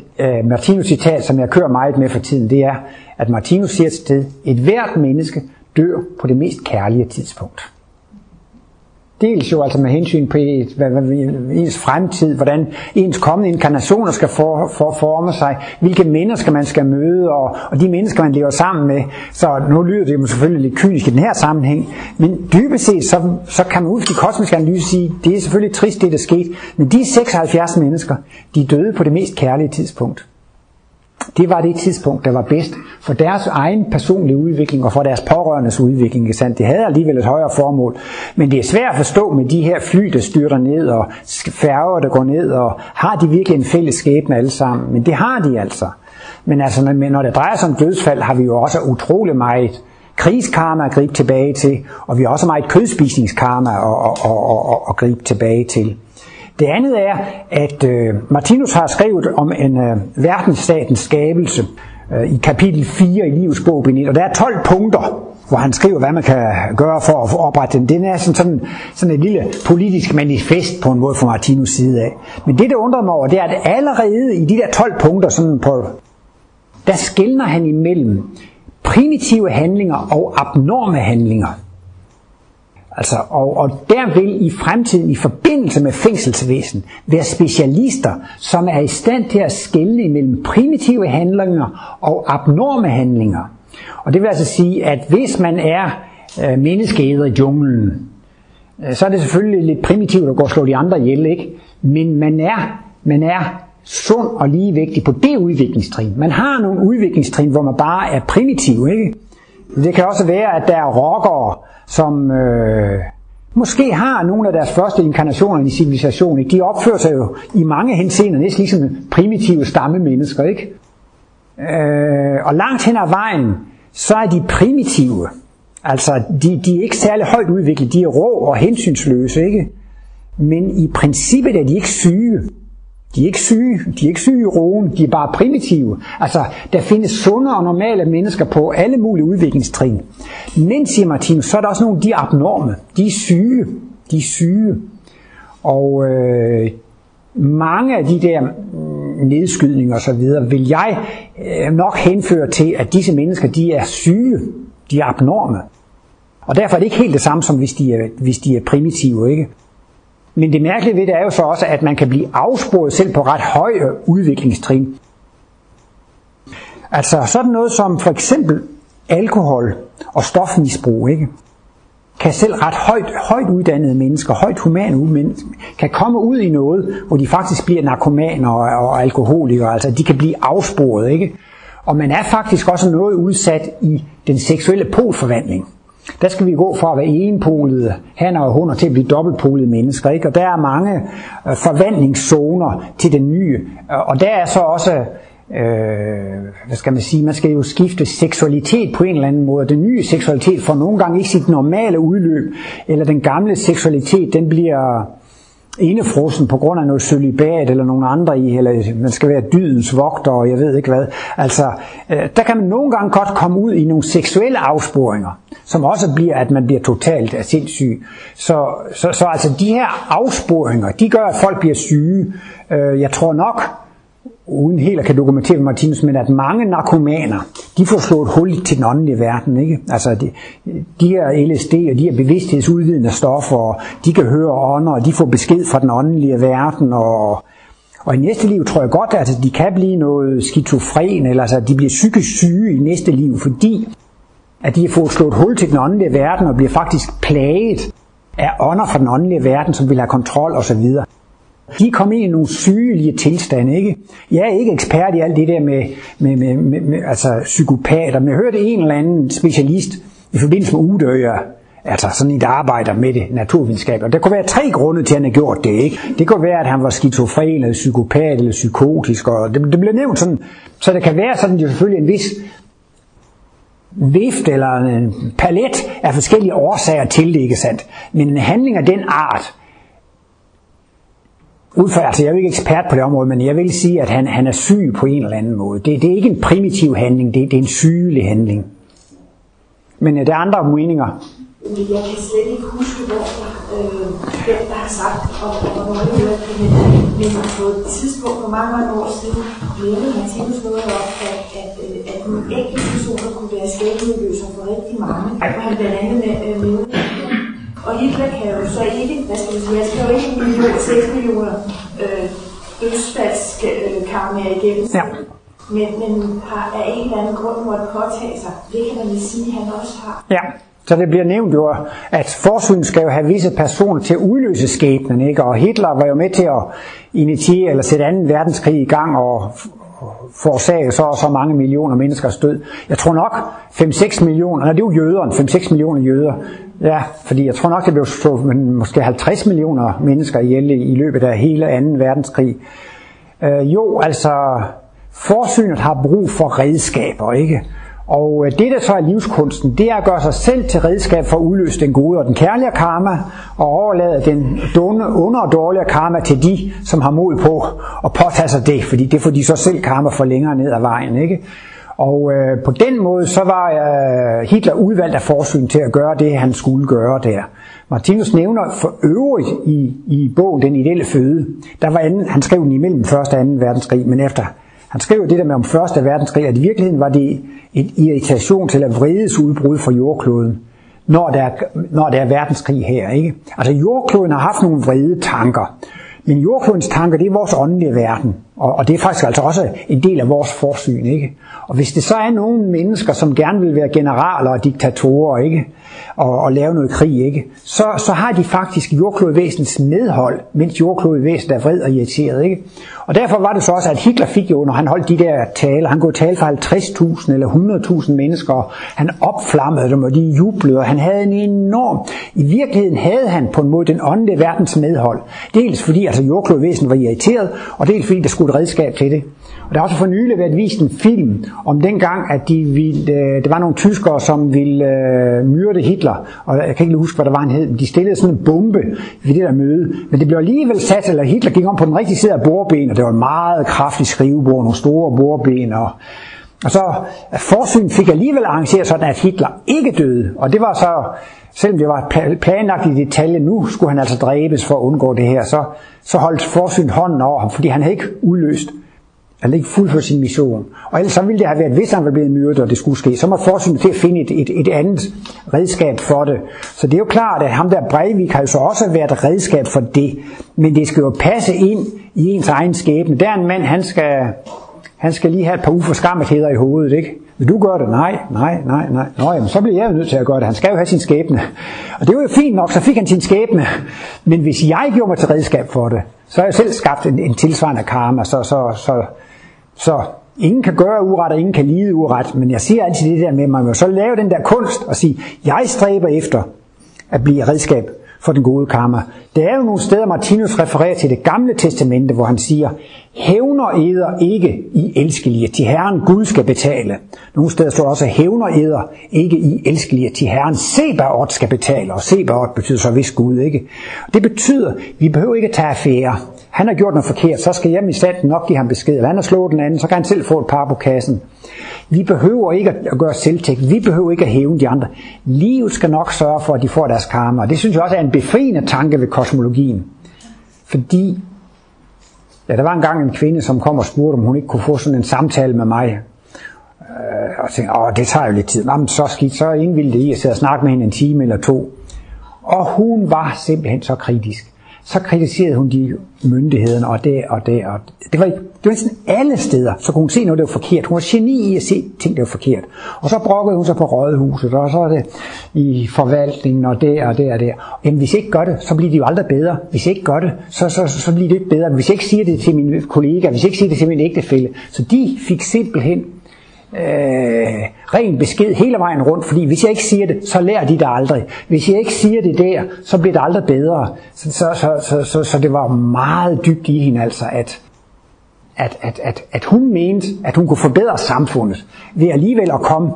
Martinus-citat, som jeg kører meget med for tiden, det er, at Martinus siger et sted, et hvert menneske dør på det mest kærlige tidspunkt. Dels jo altså med hensyn på ens fremtid, hvordan ens kommende inkarnationer skal forme sig, hvilke mennesker man skal møde, og de mennesker man lever sammen med. Så nu lyder det jo selvfølgelig lidt kynisk i den her sammenhæng, men dybest set så kan man ud til kosmisk analyse sige, det er selvfølgelig trist det der skete, men de 76 mennesker, de døde på det mest kærlige tidspunkt. Det var det tidspunkt, der var bedst for deres egen personlige udvikling og for deres pårørendes udvikling. Ikke sandt? Det havde alligevel et højere formål. Men det er svært at forstå med de her fly, der styrter ned og færger, der går ned, og har de virkelig en fælles skæbne alle sammen? Men det har de altså. Men altså, når det drejer sig om dødsfald, har vi jo også utrolig meget krigskarma at gribe tilbage til, og vi har også meget kødspisningskarma at gribe tilbage til. Det andet er, at Martinus har skrevet om en verdensstatens skabelse i kapitel 4 i Livets bog, og der er 12 punkter, hvor han skriver, hvad man kan gøre for at oprette den. Den er sådan et lille politisk manifest på en måde fra Martinus side af. Men det, der undrer mig over, det er, at allerede i de der 12 punkter, der skelner han imellem primitive handlinger og abnorme handlinger. Altså, og der vil i fremtiden i forbindelse med fængselsvæsen være specialister, som er i stand til at skelne mellem primitive handlinger og abnorme handlinger. Og det vil altså sige, at hvis man er menneskeæder i junglen, så er det selvfølgelig lidt primitivt at gå og slå de andre ihjel, ikke? Men man er sund og ligevægtig på det udviklingstrin. Man har nogle udviklingstrin, hvor man bare er primitiv, ikke? Det kan også være, at der er rockere, som måske har nogle af deres første inkarnationer i civilisationen. De opfører sig jo i mange henseender næsten ligesom primitive stammemennesker, ikke? Og langt hen ad vejen, så er de primitive. Altså, de er ikke særlig højt udviklet. De er rå og hensynsløse, ikke? Men i princippet er de ikke syge. De er ikke syge i roen, de er bare primitive. Altså, der findes sunde og normale mennesker på alle mulige udviklingstrin. Men, siger Martinus, så er der også nogle, de er abnorme. De er syge. Og mange af de der nedskydninger og så videre, vil jeg nok henføre til, at disse mennesker, de er syge. De er abnorme. Og derfor er det ikke helt det samme, som hvis de er primitive, ikke? Men det mærkelige ved det er jo så også, at man kan blive afsporet selv på ret høje udviklingstrin. Altså sådan noget som for eksempel alkohol og stofmisbrug, ikke? Kan selv ret højt uddannede mennesker, højt humane mennesker, kan komme ud i noget, hvor de faktisk bliver narkomaner og alkoholikere. Altså de kan blive afsporet, ikke? Og man er faktisk også noget udsat i den seksuelle polforvandling. Der skal vi gå fra at være enpolede hanner og hunder til at blive dobbeltpolede mennesker, ikke? Og der er mange forvandlingszoner til den nye. Og der er så også, hvad skal man sige, man skal jo skifte seksualitet på en eller anden måde. Den nye seksualitet får nogle gange ikke sit normale udløb, eller den gamle seksualitet, den bliver indefrossen på grund af noget sølibat eller nogle andre i, eller man skal være dydens vogter, og jeg ved ikke hvad. Altså, der kan man nogle gange godt komme ud i nogle seksuelle afsporinger, som også bliver, at man bliver totalt sindssyg. Så altså de her afsporinger, de gør, at folk bliver syge. Jeg tror nok, uden helt at kan dokumentere for Martinus, men at mange narkomaner, de får slået hul til den åndelige verden, ikke? Altså de her LSD og de her bevidsthedsudvidende stoffer, og de kan høre ånder, og de får besked fra den åndelige verden, og i næste liv tror jeg godt, at de kan blive noget skizofren, eller altså, de bliver psykisk syge i næste liv, fordi at de har fået slået hul til den åndelige verden, og bliver faktisk plaget af ånder fra den åndelige verden, som vil have kontrol osv. De kom ind i nogle sygelige tilstande, ikke? Jeg er ikke ekspert i alt det der med altså psykopater, men jeg hørte en eller anden specialist i forbindelse med Utøya, altså sådan en, der arbejder med det naturvidenskab. Og der kunne være 3 grunde til, at han har gjort det, ikke? Det kunne være, at han var skizofren, eller psykopat, eller psykotisk, og det blev nævnt sådan. Så der kan være sådan jo selvfølgelig en vis vift eller en palet af forskellige årsager til det, ikke sandt? Men en handling af den art, udført, altså jeg er jo ikke ekspert på det område, men jeg vil sige, at han er syg på en eller anden måde. Det er ikke en primitiv handling, det er en sygelig handling. Men der er andre meninger. Men jeg kan slet ikke huske, hvem der har sagt, og hvornår det hørte det, men på et tidspunkt for mange, mange år siden, lavede Martinus noget om, at nogle enkelte personer kunne være skabeløse for rigtig mange, og han blandt andet med. Og Hitler kan jo så ikke, hvad skal man sige, han skal jo ikke 1.000.000, 6.000.000 dødsfaldskarmer igennem. Ja. Men har af en eller anden grund måtte påtage sig, det kan man sige, han også har. Ja. Så det bliver nævnt jo, at forsyn skal jo have visse personer til at udløse skæbnen, ikke? Og Hitler var jo med til at initiere eller sætte 2. verdenskrig i gang og forårsage så og så mange millioner menneskers død. Jeg tror nok 5-6 millioner, nej det var jøderne, 5-6 millioner jøder. Ja, fordi jeg tror nok det blev måske 50 millioner mennesker ihjel i løbet af hele 2. verdenskrig. Jo, altså forsynet har brug for redskaber, ikke? Og det der så er livskunsten, det er at gøre sig selv til redskab for at udløse den gode og den kærlige karma, og overlade den onde og dårlige karma til de, som har mod på at påtage sig det, fordi det får de så selv karma for længere ned ad vejen, ikke? Og på den måde, så var Hitler udvalgt af forsyn til at gøre det, han skulle gøre der. Martinus nævner for øvrigt i bogen Den Ideelle Føde, der var han skrev den imellem 1. og 2. verdenskrig, men efter. Han skrev det der med om 1. verdenskrig, at i virkeligheden var det et irritation til at vredes udbrud fra jordkloden, når der er verdenskrig her, ikke? Altså jordkloden har haft nogle vrede tanker, men jordklodens tanker, det er vores åndelige verden, og det er faktisk altså også en del af vores forsyn, ikke? Og hvis det så er nogle mennesker, som gerne vil være generaler og diktatorer, ikke? Og lave noget krig, ikke? Så har de faktisk jordklodvæsenets medhold, mens jordklodvæsenet er vred og irriteret, ikke? Og derfor var det så også, at Hitler fik jo, når han holdt de der taler, han kunne tale for 50.000 eller 100.000 mennesker, og han opflammede dem, og de jublede, og han havde en enorm. I virkeligheden havde han på en måde den åndelige verdens medhold. Dels fordi altså jordklodvæsenet var irriteret, og dels fordi der skulle et redskab til det. Og der har også for nylig været vist en film om dengang, at der var nogle tyskere, som ville myrde Hitler, og jeg kan ikke huske, hvad der var, han hed. De stillede sådan en bombe ved det der møde, men det blev alligevel sat, eller Hitler gik om på den rigtige side af bordben, og det var en meget kraftig skrivebord, nogle store bordben, og så forsyn fik alligevel arrangeret sådan, at Hitler ikke døde, og det var så, selvom det var planlagt i detalje, nu skulle han altså dræbes for at undgå det her, så holdt forsyn hånden over ham, fordi han havde ikke udløst. Han ikke fuldført sin mission. Og ellers så ville det have været, hvis han var blevet myrdet, og det skulle ske. Så må forsynet til at finde et andet redskab for det. Så det er jo klart, at ham der Breivik har jo så også været et redskab for det. Men det skal jo passe ind i ens egen skæbne. Der er en mand, han skal lige have et par uforskammetheder i hovedet, ikke? Vil du gøre det? Nej. Nå, jamen, så bliver jeg jo nødt til at gøre det. Han skal jo have sin skæbne. Og det var jo fint nok, så fik han sin skæbne. Men hvis jeg gjorde mig til redskab for det, så har jeg selv skabt en tilsvarende karma, så ingen kan gøre uret, og ingen kan lide uret, men jeg siger altid det der med, man må så lave den der kunst og sige, jeg stræber efter at blive redskab for den gode karma. Der er jo nogle steder, Martinus refererer til Det Gamle Testamente, hvor han siger, hævner eder ikke I elskelige, til Herren Gud skal betale. Nogle steder står også, hævner eder ikke I elskelige, til Herren Sebaot skal betale, og Sebaot betyder så vist Gud, ikke? Det betyder, vi behøver ikke at tage affære. Han har gjort noget forkert, så skal jeg i staten nok give ham besked, eller han har slået den anden, så kan han selv få et par på kassen. Vi behøver ikke at gøre selvtægt, vi behøver ikke at hævne de andre. Livet skal nok sørge for, at de får deres karma, og det synes jeg også er en befriende tanke ved kosmologien. Fordi, der var engang en kvinde, som kom og spurgte, om hun ikke kunne få sådan en samtale med mig. Og tænkte, det tager jo lidt tid. Jamen, så skidt, så indvilde det i at sidde og snakke med hende en time eller 2. Og hun var simpelthen så kritisk. så kritiserede hun de myndighederne og det var næsten alle steder, så kunne hun se noget, der var forkert. Hun var geni i at se ting, der var forkert. Og så brokkede hun sig på rådhuset, og så er det i forvaltningen og der. Jamen, hvis jeg ikke gør det, så bliver de jo aldrig bedre. Hvis jeg ikke gør det, så bliver det ikke bedre. Hvis jeg ikke siger det til mine kollegaer, hvis jeg ikke siger det til min ægtefælle. Så de fik simpelthen ren besked hele vejen rundt, fordi hvis jeg ikke siger det, så lærer de det aldrig. Hvis jeg ikke siger det der, så bliver det aldrig bedre. Så det var meget dybt i hende, altså, at hun mente, at hun kunne forbedre samfundet ved alligevel at komme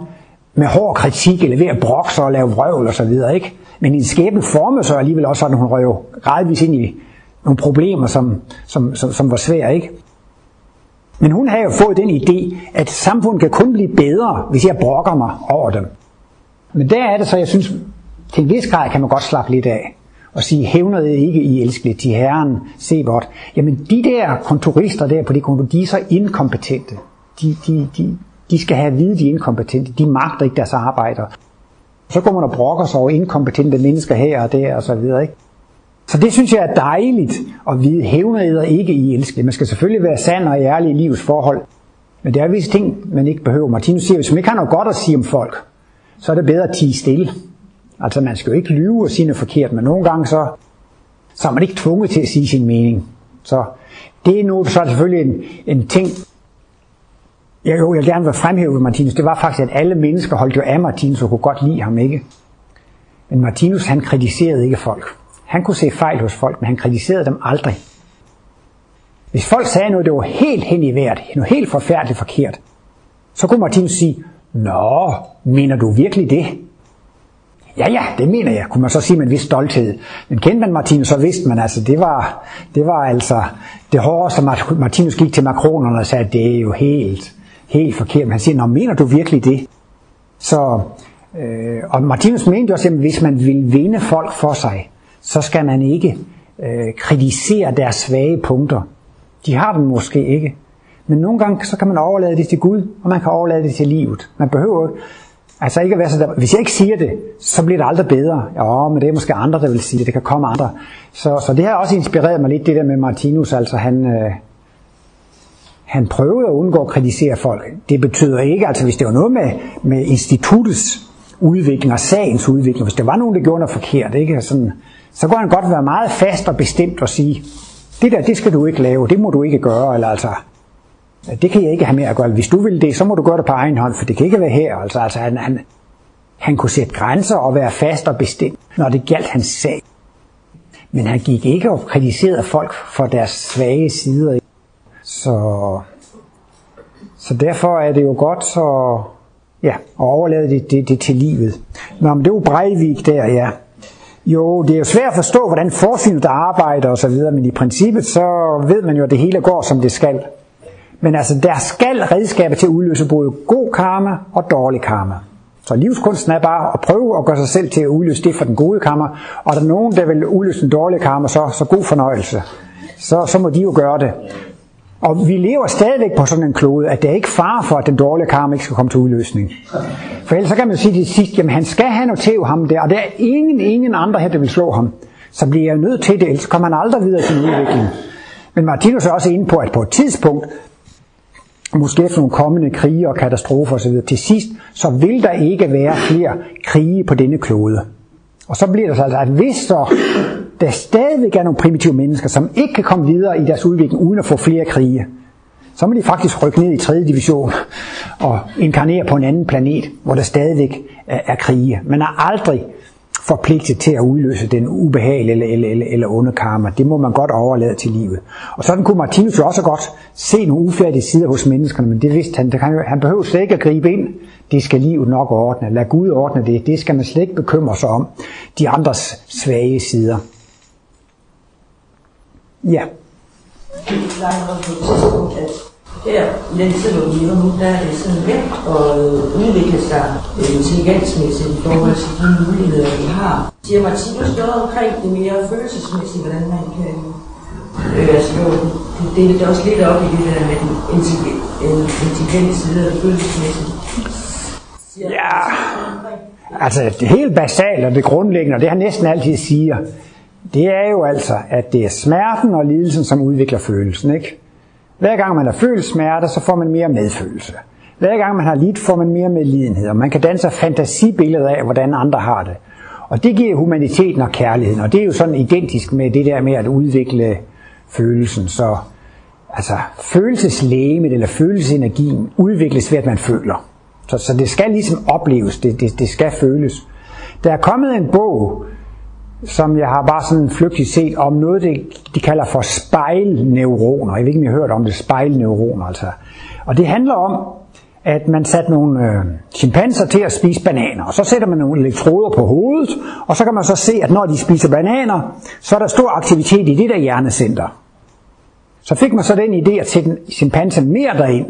med hård kritik, eller ved at brokke sig og lave vrøvl og så videre, ikke? Men en skæbne formede sig alligevel også sådan, hun røv gradvis ind i nogle problemer, som var svære, ikke? Men hun havde jo fået den idé, at samfundet kan kun blive bedre, hvis jeg brokker mig over dem. Men der er det så, jeg synes, til en vis grad kan man godt slappe lidt af og sige, hævnede ikke I elskelige til herren, se godt. Jamen de der kontorister der på det kontor, de er så inkompetente. De skal have at vide, de er inkompetente. De magter ikke deres arbejder. Så går man og brokker sig over inkompetente mennesker her og der og så videre, ikke? Så det synes jeg er dejligt at vide, hævner ikke I elsker. Man skal selvfølgelig være sand og ærlig i livets forhold, men det er visse ting, man ikke behøver. Martinus siger, hvis man ikke har noget godt at sige om folk, så er det bedre at tie stille. Altså man skal jo ikke lyve og sige noget forkert, men nogle gange så er man ikke tvunget til at sige sin mening. Så det er nu så er selvfølgelig en ting, jeg gerne vil fremhæve ved Martinus. Det var faktisk, at alle mennesker holdt jo af Martinus og kunne godt lide ham, ikke? Men Martinus, han kritiserede ikke folk. Han kunne se fejl hos folk, men han kritiserede dem aldrig. Hvis folk sagde noget, det var helt hen i vejret, noget helt forfærdeligt forkert, så kunne Martinus sige, nå, mener du virkelig det? Ja, det mener jeg, kunne man så sige med en vis stolthed. Men kendte man Martinus, så vidste man, altså, det var altså det hårdeste, som Martinus gik til makronerne og sagde, det er jo helt forkert. Men han siger, nå, mener du virkelig det? Så, og Martinus mente også, at hvis man ville vinde folk for sig, så skal man ikke kritisere deres svage punkter. De har dem måske ikke. Men nogle gange, så kan man overlade det til Gud, og man kan overlade det til livet. Man behøver altså ikke at være sådan, hvis jeg ikke siger det, så bliver det aldrig bedre. Ja, men det er måske andre, der vil sige det. Det kan komme andre. Så det har også inspireret mig lidt, det der med Martinus. Altså han prøvede at undgå at kritisere folk. Det betyder ikke, altså hvis det var noget med instituttets udvikling og sagens udvikling, hvis der var nogen, der gjorde noget forkert, ikke? Sådan, så kunne han godt være meget fast og bestemt og sige, det der, det skal du ikke lave, det må du ikke gøre, eller altså, det kan jeg ikke have mere at gøre, hvis du vil det, så må du gøre det på egen hånd, for det kan ikke være her, altså han kunne sætte grænser og være fast og bestemt, når det galt hans sag. Men han gik ikke og kritiserede folk for deres svage sider. Så derfor er det jo godt, så ja, og overlade det til livet. Nå, men det var Breivik der, ja. Jo, det er jo svært at forstå, hvordan forsynet arbejder og så videre, men i princippet så ved man jo, at det hele går, som det skal. Men altså, der skal redskaber til at udløse både god karma og dårlig karma. Så livskunsten er bare at prøve at gøre sig selv til at udløse det for den gode karma, og der er nogen, der vil udløse den dårlige karma, så god fornøjelse. Så må de jo gøre det. Og vi lever stadigvæk på sådan en klode, at der ikke er fare for, at den dårlige karma ikke skal komme til udløsning. For ellers så kan man sige til sidst, jamen han skal have noget tæv ham der, og der er ingen andre her, der vil slå ham. Så bliver jeg nødt til det, ellers kommer han aldrig videre i sin udvikling. Men Martinus er også inde på, at på et tidspunkt, måske efter nogle kommende krige og katastrofer osv., til sidst, så vil der ikke være flere krige på denne klode. Og så bliver der så altså, at hvis så der stadigvæk er nogle primitive mennesker, som ikke kan komme videre i deres udvikling uden at få flere krige, så må de faktisk rykke ned i 3. division og inkarnere på en anden planet, hvor der stadigvæk er krige. Man er aldrig forpligtet til at udløse den ubehag eller onde karma. Det må man godt overlade til livet. Og sådan kunne Martinus jo også godt se nogle ufærdige sider hos menneskerne, men det vidste han. Han behøver slet ikke at gribe ind. Det skal livet nok ordne. Lad Gud ordne det. Det skal man slet ikke bekymre sig om. De andres svage sider. Ja. Det er klart noget på et tidspunkt, at her lænse, hvor vi lever nu, der er det sådan væk og udvikler sig intelligensmæssigt i forhold til de muligheder, vi har. Siger Martinus noget omkring det mere følelsesmæssigt, hvordan man kan det er også lidt op i det der med den intelligente side og følelsesmæssigt. Ja, altså det helt basale og det grundlæggende, og det han næsten altid siger, det er jo altså, at det er smerten og lidelsen, som udvikler følelsen, ikke? Hver gang man har følt smerte, så får man mere medfølelse. Hver gang man har lidt, får man mere medlidenhed, og man kan danse fantasibilleder af, hvordan andre har det. Og det giver humaniteten og kærligheden, og det er jo sådan identisk med det der med at udvikle følelsen. Så altså, følelseslegemet eller følelsesenergien udvikles ved, at man føler. Så det skal ligesom opleves, det skal føles. Der er kommet en bog, som jeg har bare sådan flygtigt set, om noget, de kalder for spejlneuroner. Jeg ved ikke, om I har hørt om det, spejlneuroner altså. Og det handler om, at man satte nogle chimpanser til at spise bananer, og så sætter man nogle elektroder på hovedet, og så kan man så se, at når de spiser bananer, så er der stor aktivitet i det der hjernecenter. Så fik man så den idé at sætte en chimpanse mere derind,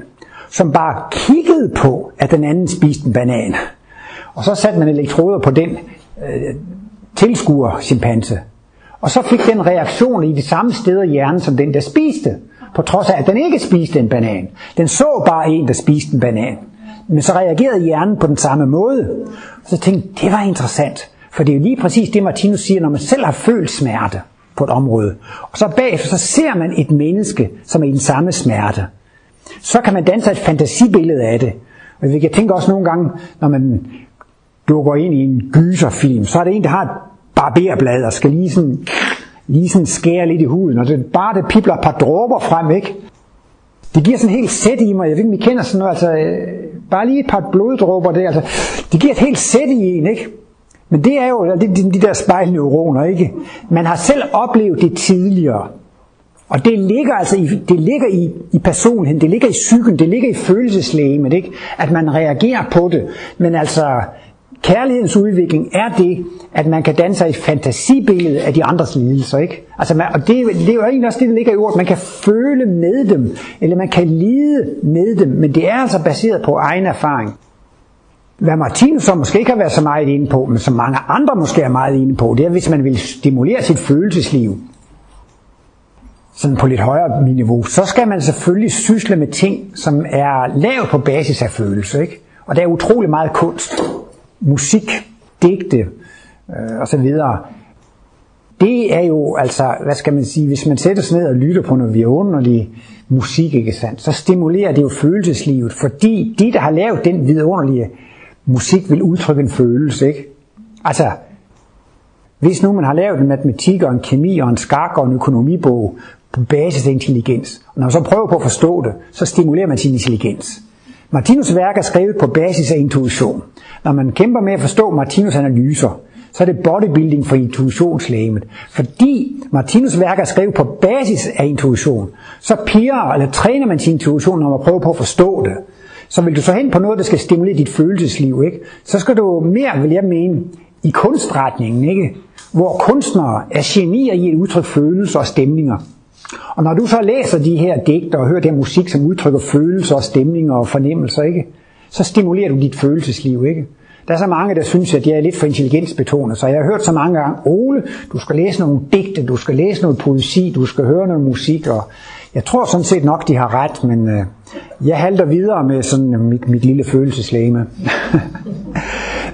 som bare kiggede på, at den anden spiste en banan. Og så satte man elektroder på den tilskuer chimpanse. Og så fik den reaktion i de samme steder i hjernen som den, der spiste, på trods af, at den ikke spiste en banan. Den så bare en, der spiste en banan. Men så reagerede hjernen på den samme måde. Og så tænkte jeg, det var interessant, for det er jo lige præcis det, Martinus siger, når man selv har følt smerte på et område. Og så bagefter, så ser man et menneske, som er i den samme smerte. Så kan man danse et fantasibillede af det. Og jeg tænker også nogle gange, når man dukker ind i en gyserfilm, så er det en, der har et barberblad og skal lige sådan skære lidt i huden, og det bare det pibler et par dråber frem, ikke? Det giver sådan et helt sæt i mig. Jeg ved ikke, om I kender sådan noget, altså bare lige et par bloddråber der, altså det giver et helt sæt i en, ikke? Men det er jo de der spejlneuroner, ikke? Man har selv oplevet det tidligere. Og det ligger altså i personligheden, det ligger i psyken, det ligger i følelseslegemet, ikke? At man reagerer på det. Men altså kærlighedens udvikling er det, at man kan danse i fantasibillede af de andres lidelser, ikke? Altså det er jo egentlig også det, der ligger i ordet. Man kan føle med dem, eller man kan lide med dem, men det er altså baseret på egen erfaring. Hvad Martinus så måske ikke har været så meget inde på, men som mange andre måske er meget inde på, det er, hvis man vil stimulere sit følelsesliv, sådan på lidt højere niveau, så skal man selvfølgelig sysle med ting, som er lavet på basis af følelser, ikke? Og der er utrolig meget kunst, musik, digte og så videre. Det er jo altså, hvad skal man sige, hvis man sætter sig ned og lytter på noget vidunderlig musik, ikke sandt, så stimulerer det jo følelseslivet, fordi de, der har lavet den vidunderlige musik, vil udtrykke en følelse, ikke? Altså, hvis nu man har lavet en matematik og en kemi og en skak og en økonomibog på basis af intelligens, og når man så prøver på at forstå det, så stimulerer man sin intelligens. Martinus' værk er skrevet på basis af intuition. Når man kæmper med at forstå Martinus' analyser, så er det bodybuilding for intuitionslægemet. Fordi Martinus' værk er skrevet på basis af intuition, så træner man sin intuition, når man prøver på at forstå det. Så vil du så hen på noget, der skal stimulere dit følelsesliv, ikke? Så skal du mere, vil jeg mene, i kunstretningen, ikke? Hvor kunstnere er genier i at udtrykke følelser og stemninger. Og når du så læser de her digter og hører den musik, som udtrykker følelser og stemninger og fornemmelser, ikke? Så stimulerer du dit følelsesliv, ikke? Der er så mange, der synes, at jeg er lidt for intelligensbetonet, så jeg har hørt så mange gange, Ole, du skal læse nogle digte, du skal læse noget poesi, du skal høre noget musik, og jeg tror sådan set nok, de har ret, men jeg halter videre med sådan mit lille følelseslegeme.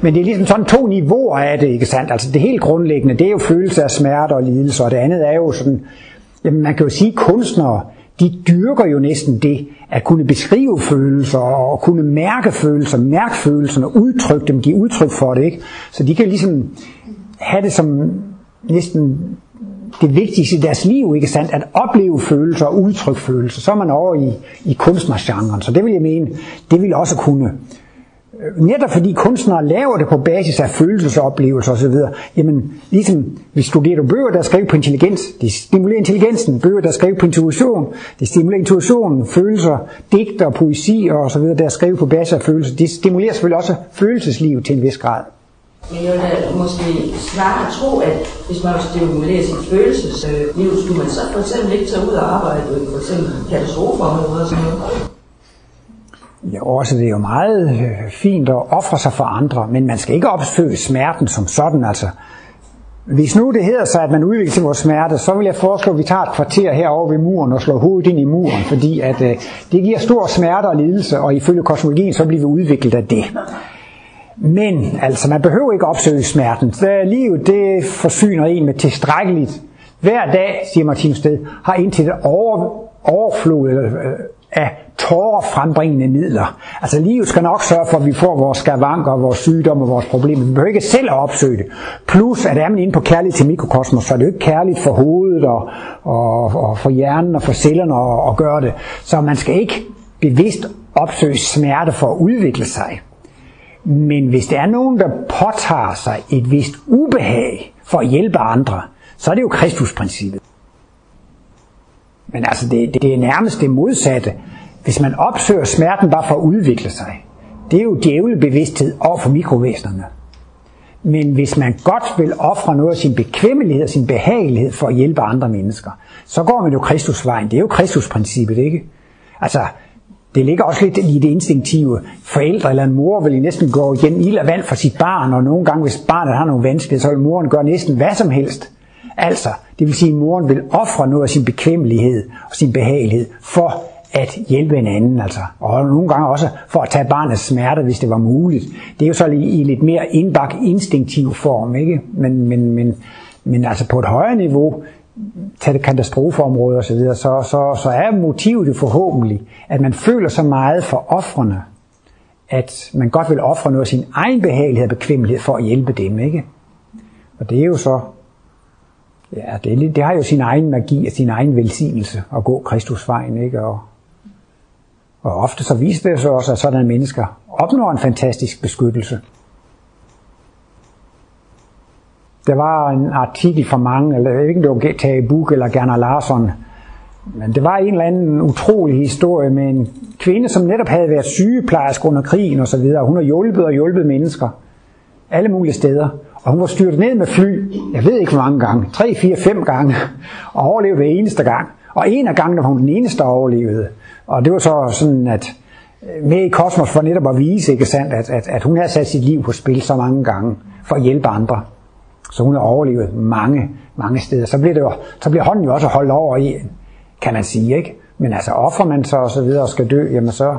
Men det er ligesom sådan to niveauer af det, ikke sandt? Altså det helt grundlæggende, det er jo følelse af smerte og lidelse, og det andet er jo sådan, jamen man kan jo sige, at kunstnere, de dyrker jo næsten det, at kunne beskrive følelser, og kunne mærke følelser, mærke følelserne, udtrykke dem, give udtryk for det, ikke? Så de kan ligesom have det som næsten det vigtigste i deres liv, ikke sandt? At opleve følelser og udtrykke følelser, så er man over i kunstnergenren, så det vil jeg mene, det vil også kunne. Netop fordi kunstnere laver det på basis af følelsesoplevelser osv., jamen ligesom vi studerer bøger, der er skrevet på intelligens, de stimulerer intelligensen, bøger, der er skrevet på intuition, de stimulerer intuitionen, følelser, digter, poesi og så videre, der er skrevet på basis af følelser, de stimulerer selvfølgelig også følelseslivet til en vis grad. Men jeg vil måske snart tro, at hvis man stimulerer sin følelsesliv, skulle man så for eksempel ikke tage ud og arbejde i for eksempel katastrofeområder og sådan noget? Ja, også det er jo meget fint at ofre sig for andre, men man skal ikke opsøge smerten som sådan, altså. Hvis nu det hedder sig, at man udvikler sig vores smerte, så vil jeg foreslå, at vi tager et kvarter herovre ved muren og slår hovedet ind i muren, fordi at det giver stor smerte og lidelse, og ifølge kosmologien, så bliver vi udviklet af det. Men altså, man behøver ikke opsøge smerten. Livet, det forsyner en med tilstrækkeligt. Hver dag, siger Martinus Sted, har indtil et overflod af tårer frembringende midler. Altså livet skal nok sørge for, at vi får vores skavanker, vores sygdomme og vores problemer. Vi behøver ikke selv at opsøge det. Plus, at er man inde på kærlighed til mikrokosmos, så er det jo ikke kærligt for hovedet og for hjernen og for cellerne at gøre det. Så man skal ikke bevidst opsøge smerte for at udvikle sig. Men hvis der er nogen, der påtager sig et vist ubehag for at hjælpe andre, så er det jo Kristusprincippet. Men altså, det er nærmest det modsatte. Hvis man opsøger smerten bare for at udvikle sig, det er jo djævlebevidsthed over for mikrovæsenerne. Men hvis man godt vil ofre noget af sin bekvemmelighed og sin behagelighed for at hjælpe andre mennesker, så går man jo Kristusvejen. Det er jo Kristusprincippet, ikke? Altså, det ligger også lidt i det instinktive. Forældre eller en mor vil næsten gå igennem ild og vand for sit barn, og nogle gange, hvis barnet har nogle vanskeligheder, så vil moren gøre næsten hvad som helst. Altså, det vil sige, at moren vil ofre noget af sin bekvemmelighed og sin behagelighed for at hjælpe en anden, altså. Og nogle gange også for at tage barnets smerte, hvis det var muligt. Det er jo så i lidt mere indbagt instinktiv form, ikke? Men altså på et højere niveau, tage det katastrofeområde osv., så er motivet jo forhåbentlig, at man føler så meget for ofrene, at man godt vil ofre noget af sin egen behagelighed og bekvemmelighed for at hjælpe dem, ikke? Og det er jo så... Ja, det har jo sin egen magi og sin egen velsignelse at gå Kristusvejen, ikke? Og ofte så viser det så også, at sådan mennesker opnår en fantastisk beskyttelse. Der var en artikel fra mange, eller jeg ved ikke om det var Tabuk eller Gerner Larsson, men det var en eller anden utrolig historie med en kvinde, som netop havde været sygeplejerske under krigen osv. Hun har hjulpet mennesker alle mulige steder. Og hun var styrtet ned med fly, jeg ved ikke hvor mange gange, 3, 4, 5 gange, og overlevede hver eneste gang. Og en af gangene var hun den eneste, der overlevede. Og det var så sådan, at med i kosmos for netop at vise, ikke sandt, at hun havde sat sit liv på spil så mange gange for at hjælpe andre. Så hun har overlevet mange, mange steder. Så bliver hånden jo også holdt over i, kan man sige, ikke? Men altså, offer man så og så videre og skal dø, jamen så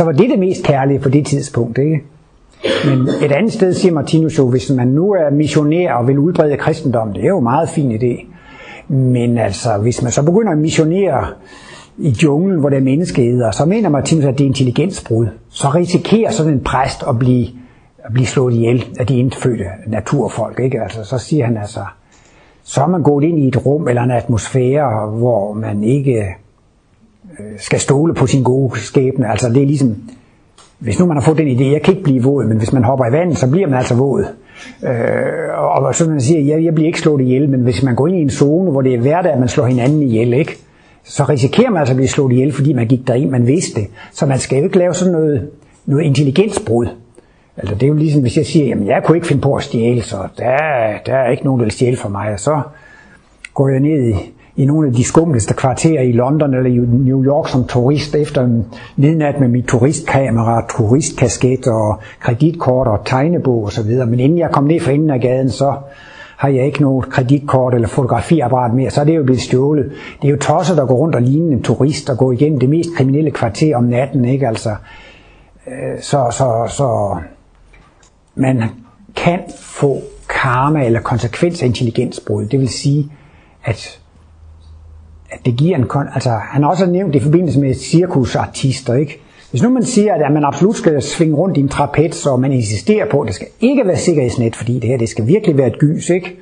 var det det mest kærlige på det tidspunkt, ikke? Men et andet sted siger Martinus jo, hvis man nu er missionær og vil udbrede kristendom, det er jo en meget fin idé. Men altså, hvis man så begynder at missionere i junglen, hvor der er menneskeæder, så mener Martinus, at det er intelligensbrud. Så risikerer sådan en præst at blive slået ihjel af de indfødte naturfolk, ikke? Altså, så siger han altså, så er man gået ind i et rum eller en atmosfære, hvor man ikke skal stole på sin gode skæbne. Altså, det er ligesom... Hvis nu man har fået den idé, jeg kan ikke blive våd, men hvis man hopper i vandet, så bliver man altså våd. Og så man siger, jeg bliver ikke slået ihjel, men hvis man går ind i en zone, hvor det er hverdag, at man slår hinanden ihjel, ikke? Så risikerer man altså at blive slået ihjel, fordi man gik derind, man vidste det. Så man skal jo ikke lave sådan noget intelligensbrud. Altså det er jo ligesom, hvis jeg siger, jamen jeg kunne ikke finde på at stjæle, så der er ikke nogen, der vil stjæle for mig, og så går jeg ned i nogle af de skumleste kvarterer i London eller i New York som turist efter midnat med mit turistkamera, turistkasket og kreditkort og tegnebog og så videre. Men inden jeg kom ned for enden af gaden, så har jeg ikke noget kreditkort eller fotografiapparat mere, så er det jo blevet stjålet. Det er jo tosset at gå rundt og ligne en turist og gå igennem det mest kriminelle kvarter om natten, ikke? Altså, så man kan få karma eller konsekvens af intelligensbrud. Det vil sige, at det giver altså han har også nævnt det i forbindelse med cirkusartister, ikke? Hvis nu man siger, at man absolut skal svinge rundt i en trapez, og man insisterer på, at det skal ikke være sikkerhedsnet, fordi det her, det skal virkelig være et gys, ikke?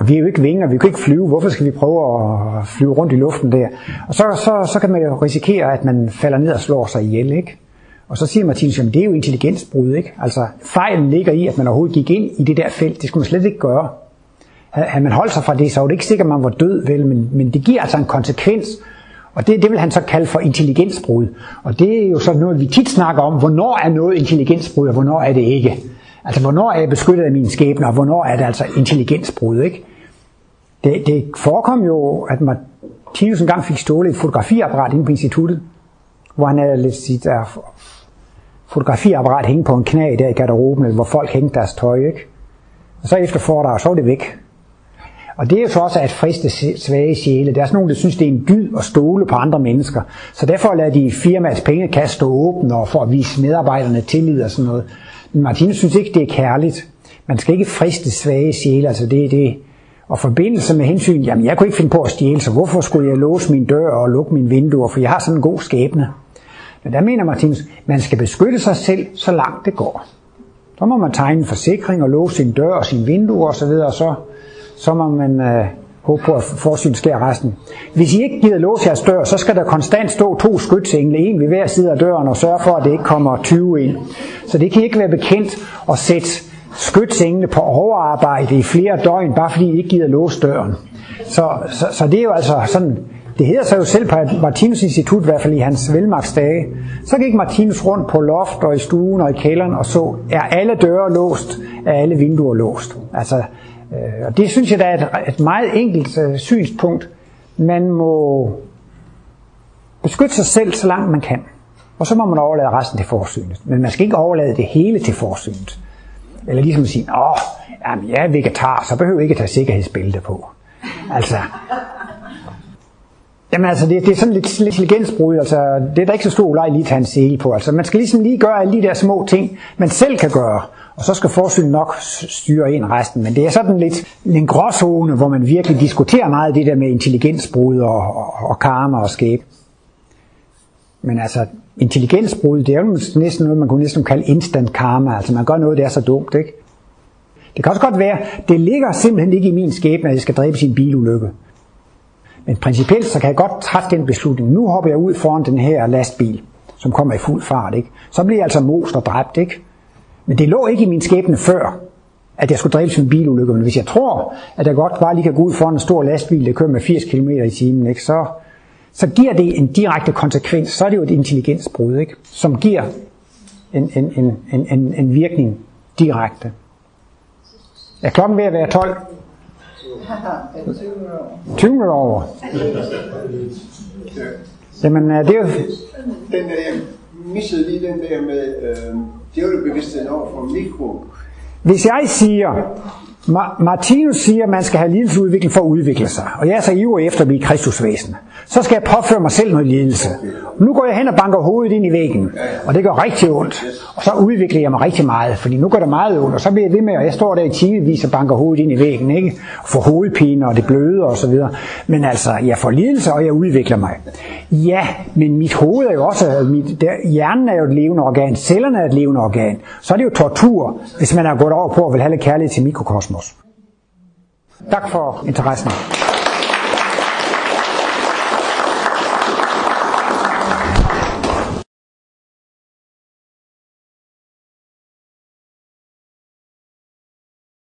Og vi er jo ikke vinger, vi kan ikke flyve, hvorfor skal vi prøve at flyve rundt i luften der? Og så kan man jo risikere, at man falder ned og slår sig ihjel, ikke? Og så siger Martinus, at det er jo intelligensbrud, ikke? Altså fejlen ligger i, at man overhovedet gik ind i det der felt, det skulle man slet ikke gøre. Havde man holdt sig fra det, så var det ikke sikkert, man var død, vel, men det giver altså en konsekvens, og det vil han så kalde for intelligensbrud. Og det er jo sådan noget, vi tit snakker om, hvornår er noget intelligensbrud, og hvornår er det ikke. Altså, hvornår er jeg beskyttet af min skæbne, og hvornår er det altså intelligensbrud, ikke? Det forekom jo, at Martinus engang fik stjålet et fotografiapparat inde på instituttet, hvor han havde lidt sit fotografiapparat hænge på en knæ der i garderoben, hvor folk hængte deres tøj, ikke? Og så efter foredrag, så var det væk. Og det er for også at friste svage sjæle. Der er sådan nogen, der synes, det er en dyd at stole på andre mennesker. Så derfor lader de firmaets pengekasse stå åbne og for at vise medarbejderne tillid og sådan noget. Men Martinus synes ikke, det er kærligt. Man skal ikke friste svage sjæle, altså det er det. Og forbindelse med hensyn, jamen jeg kunne ikke finde på at stjæle, så hvorfor skulle jeg låse min dør og lukke mine vinduer, for jeg har sådan en god skæbne. Men der mener Martinus, man skal beskytte sig selv, så langt det går. Så må man tegne en forsikring og låse sin dør og sine vinduer osv., og så må man håbe på, at forsyn sker resten. Hvis I ikke gider låse jeres dør, så skal der konstant stå 2 skytsengle, en ved hver side af døren, og sørge for, at det ikke kommer 20 ind. Så det kan ikke være bekendt at sætte skytsengle på overarbejde i flere døgn, bare fordi I ikke gider låse døren. Så det er jo altså sådan. Det hedder sig jo selv på Martinus Institut, i hvert fald i hans velmagtsdage. Så gik Martinus rundt på loft og i stuen og i kælderen og så, er alle døre låst, er alle vinduer låst. Altså, og det synes jeg, der er et meget enkelt synspunkt. Man må beskytte sig selv, så langt man kan. Og så må man overlade resten til forsynet. Men man skal ikke overlade det hele til forsynet. Eller ligesom at sige, jamen, jeg er vegetar, så behøver jeg ikke at tage sikkerhedsbælte på. Altså... Jamen altså, det er sådan lidt intelligensbrud, altså det er der ikke så stor ulejlighed at tage en sele på, altså man skal ligesom lige gøre alle de der små ting, man selv kan gøre, og så skal forsynet nok styre ind resten, men det er sådan lidt en gråzone, hvor man virkelig diskuterer meget det der med intelligensbrud og karma og skæbne. Men altså, intelligensbrud, det er jo næsten noget, man kunne næsten kalde instant karma, altså man gør noget, der er så dumt, ikke? Det kan også godt være, det ligger simpelthen ikke i min skæbne, at jeg skal dræbe sin bilulykke. Men principielt, så kan jeg godt træffe den beslutning. Nu hopper jeg ud foran den her lastbil, som kommer i fuld fart, ikke? Så bliver jeg altså most og dræbt, ikke? Men det lå ikke i min skæbne før, at jeg skulle dræbe som en bilulykke. Men hvis jeg tror, at jeg godt bare lige kan gå ud foran en stor lastbil, der kører med 80 km i timen, ikke? Så giver det en direkte konsekvens. Så er det jo et intelligensbrud, ikke? Som giver en virkning direkte. Er klokken ved at være 12? 20 over. Jamen, det er jo... Den der, jeg missede lige den der med, det er jo bevidstheden over for mikro. Hvis jeg siger, Martinus siger, at man skal have lidelsesudvikling for at udvikle sig, og jeg er så ivrig efter at blive kristusvæsen, så skal jeg påføre mig selv noget lidelse. Nu går jeg hen og banker hovedet ind i væggen, og det gør rigtig ondt, og så udvikler jeg mig rigtig meget, fordi nu gør det meget ondt, og så bliver jeg ved med, og jeg står der i timevis og banker hovedet ind i væggen, ikke? Og får hovedpine, og det bløder og så videre. Men altså, jeg får lidelse, og jeg udvikler mig. Ja, men mit hoved er jo også, hjernen er jo et levende organ, cellerne er et levende organ, så er det jo tortur, hvis man har gået over på at vil have lidt kærlighed til mikrokosmos. Tak for interessen.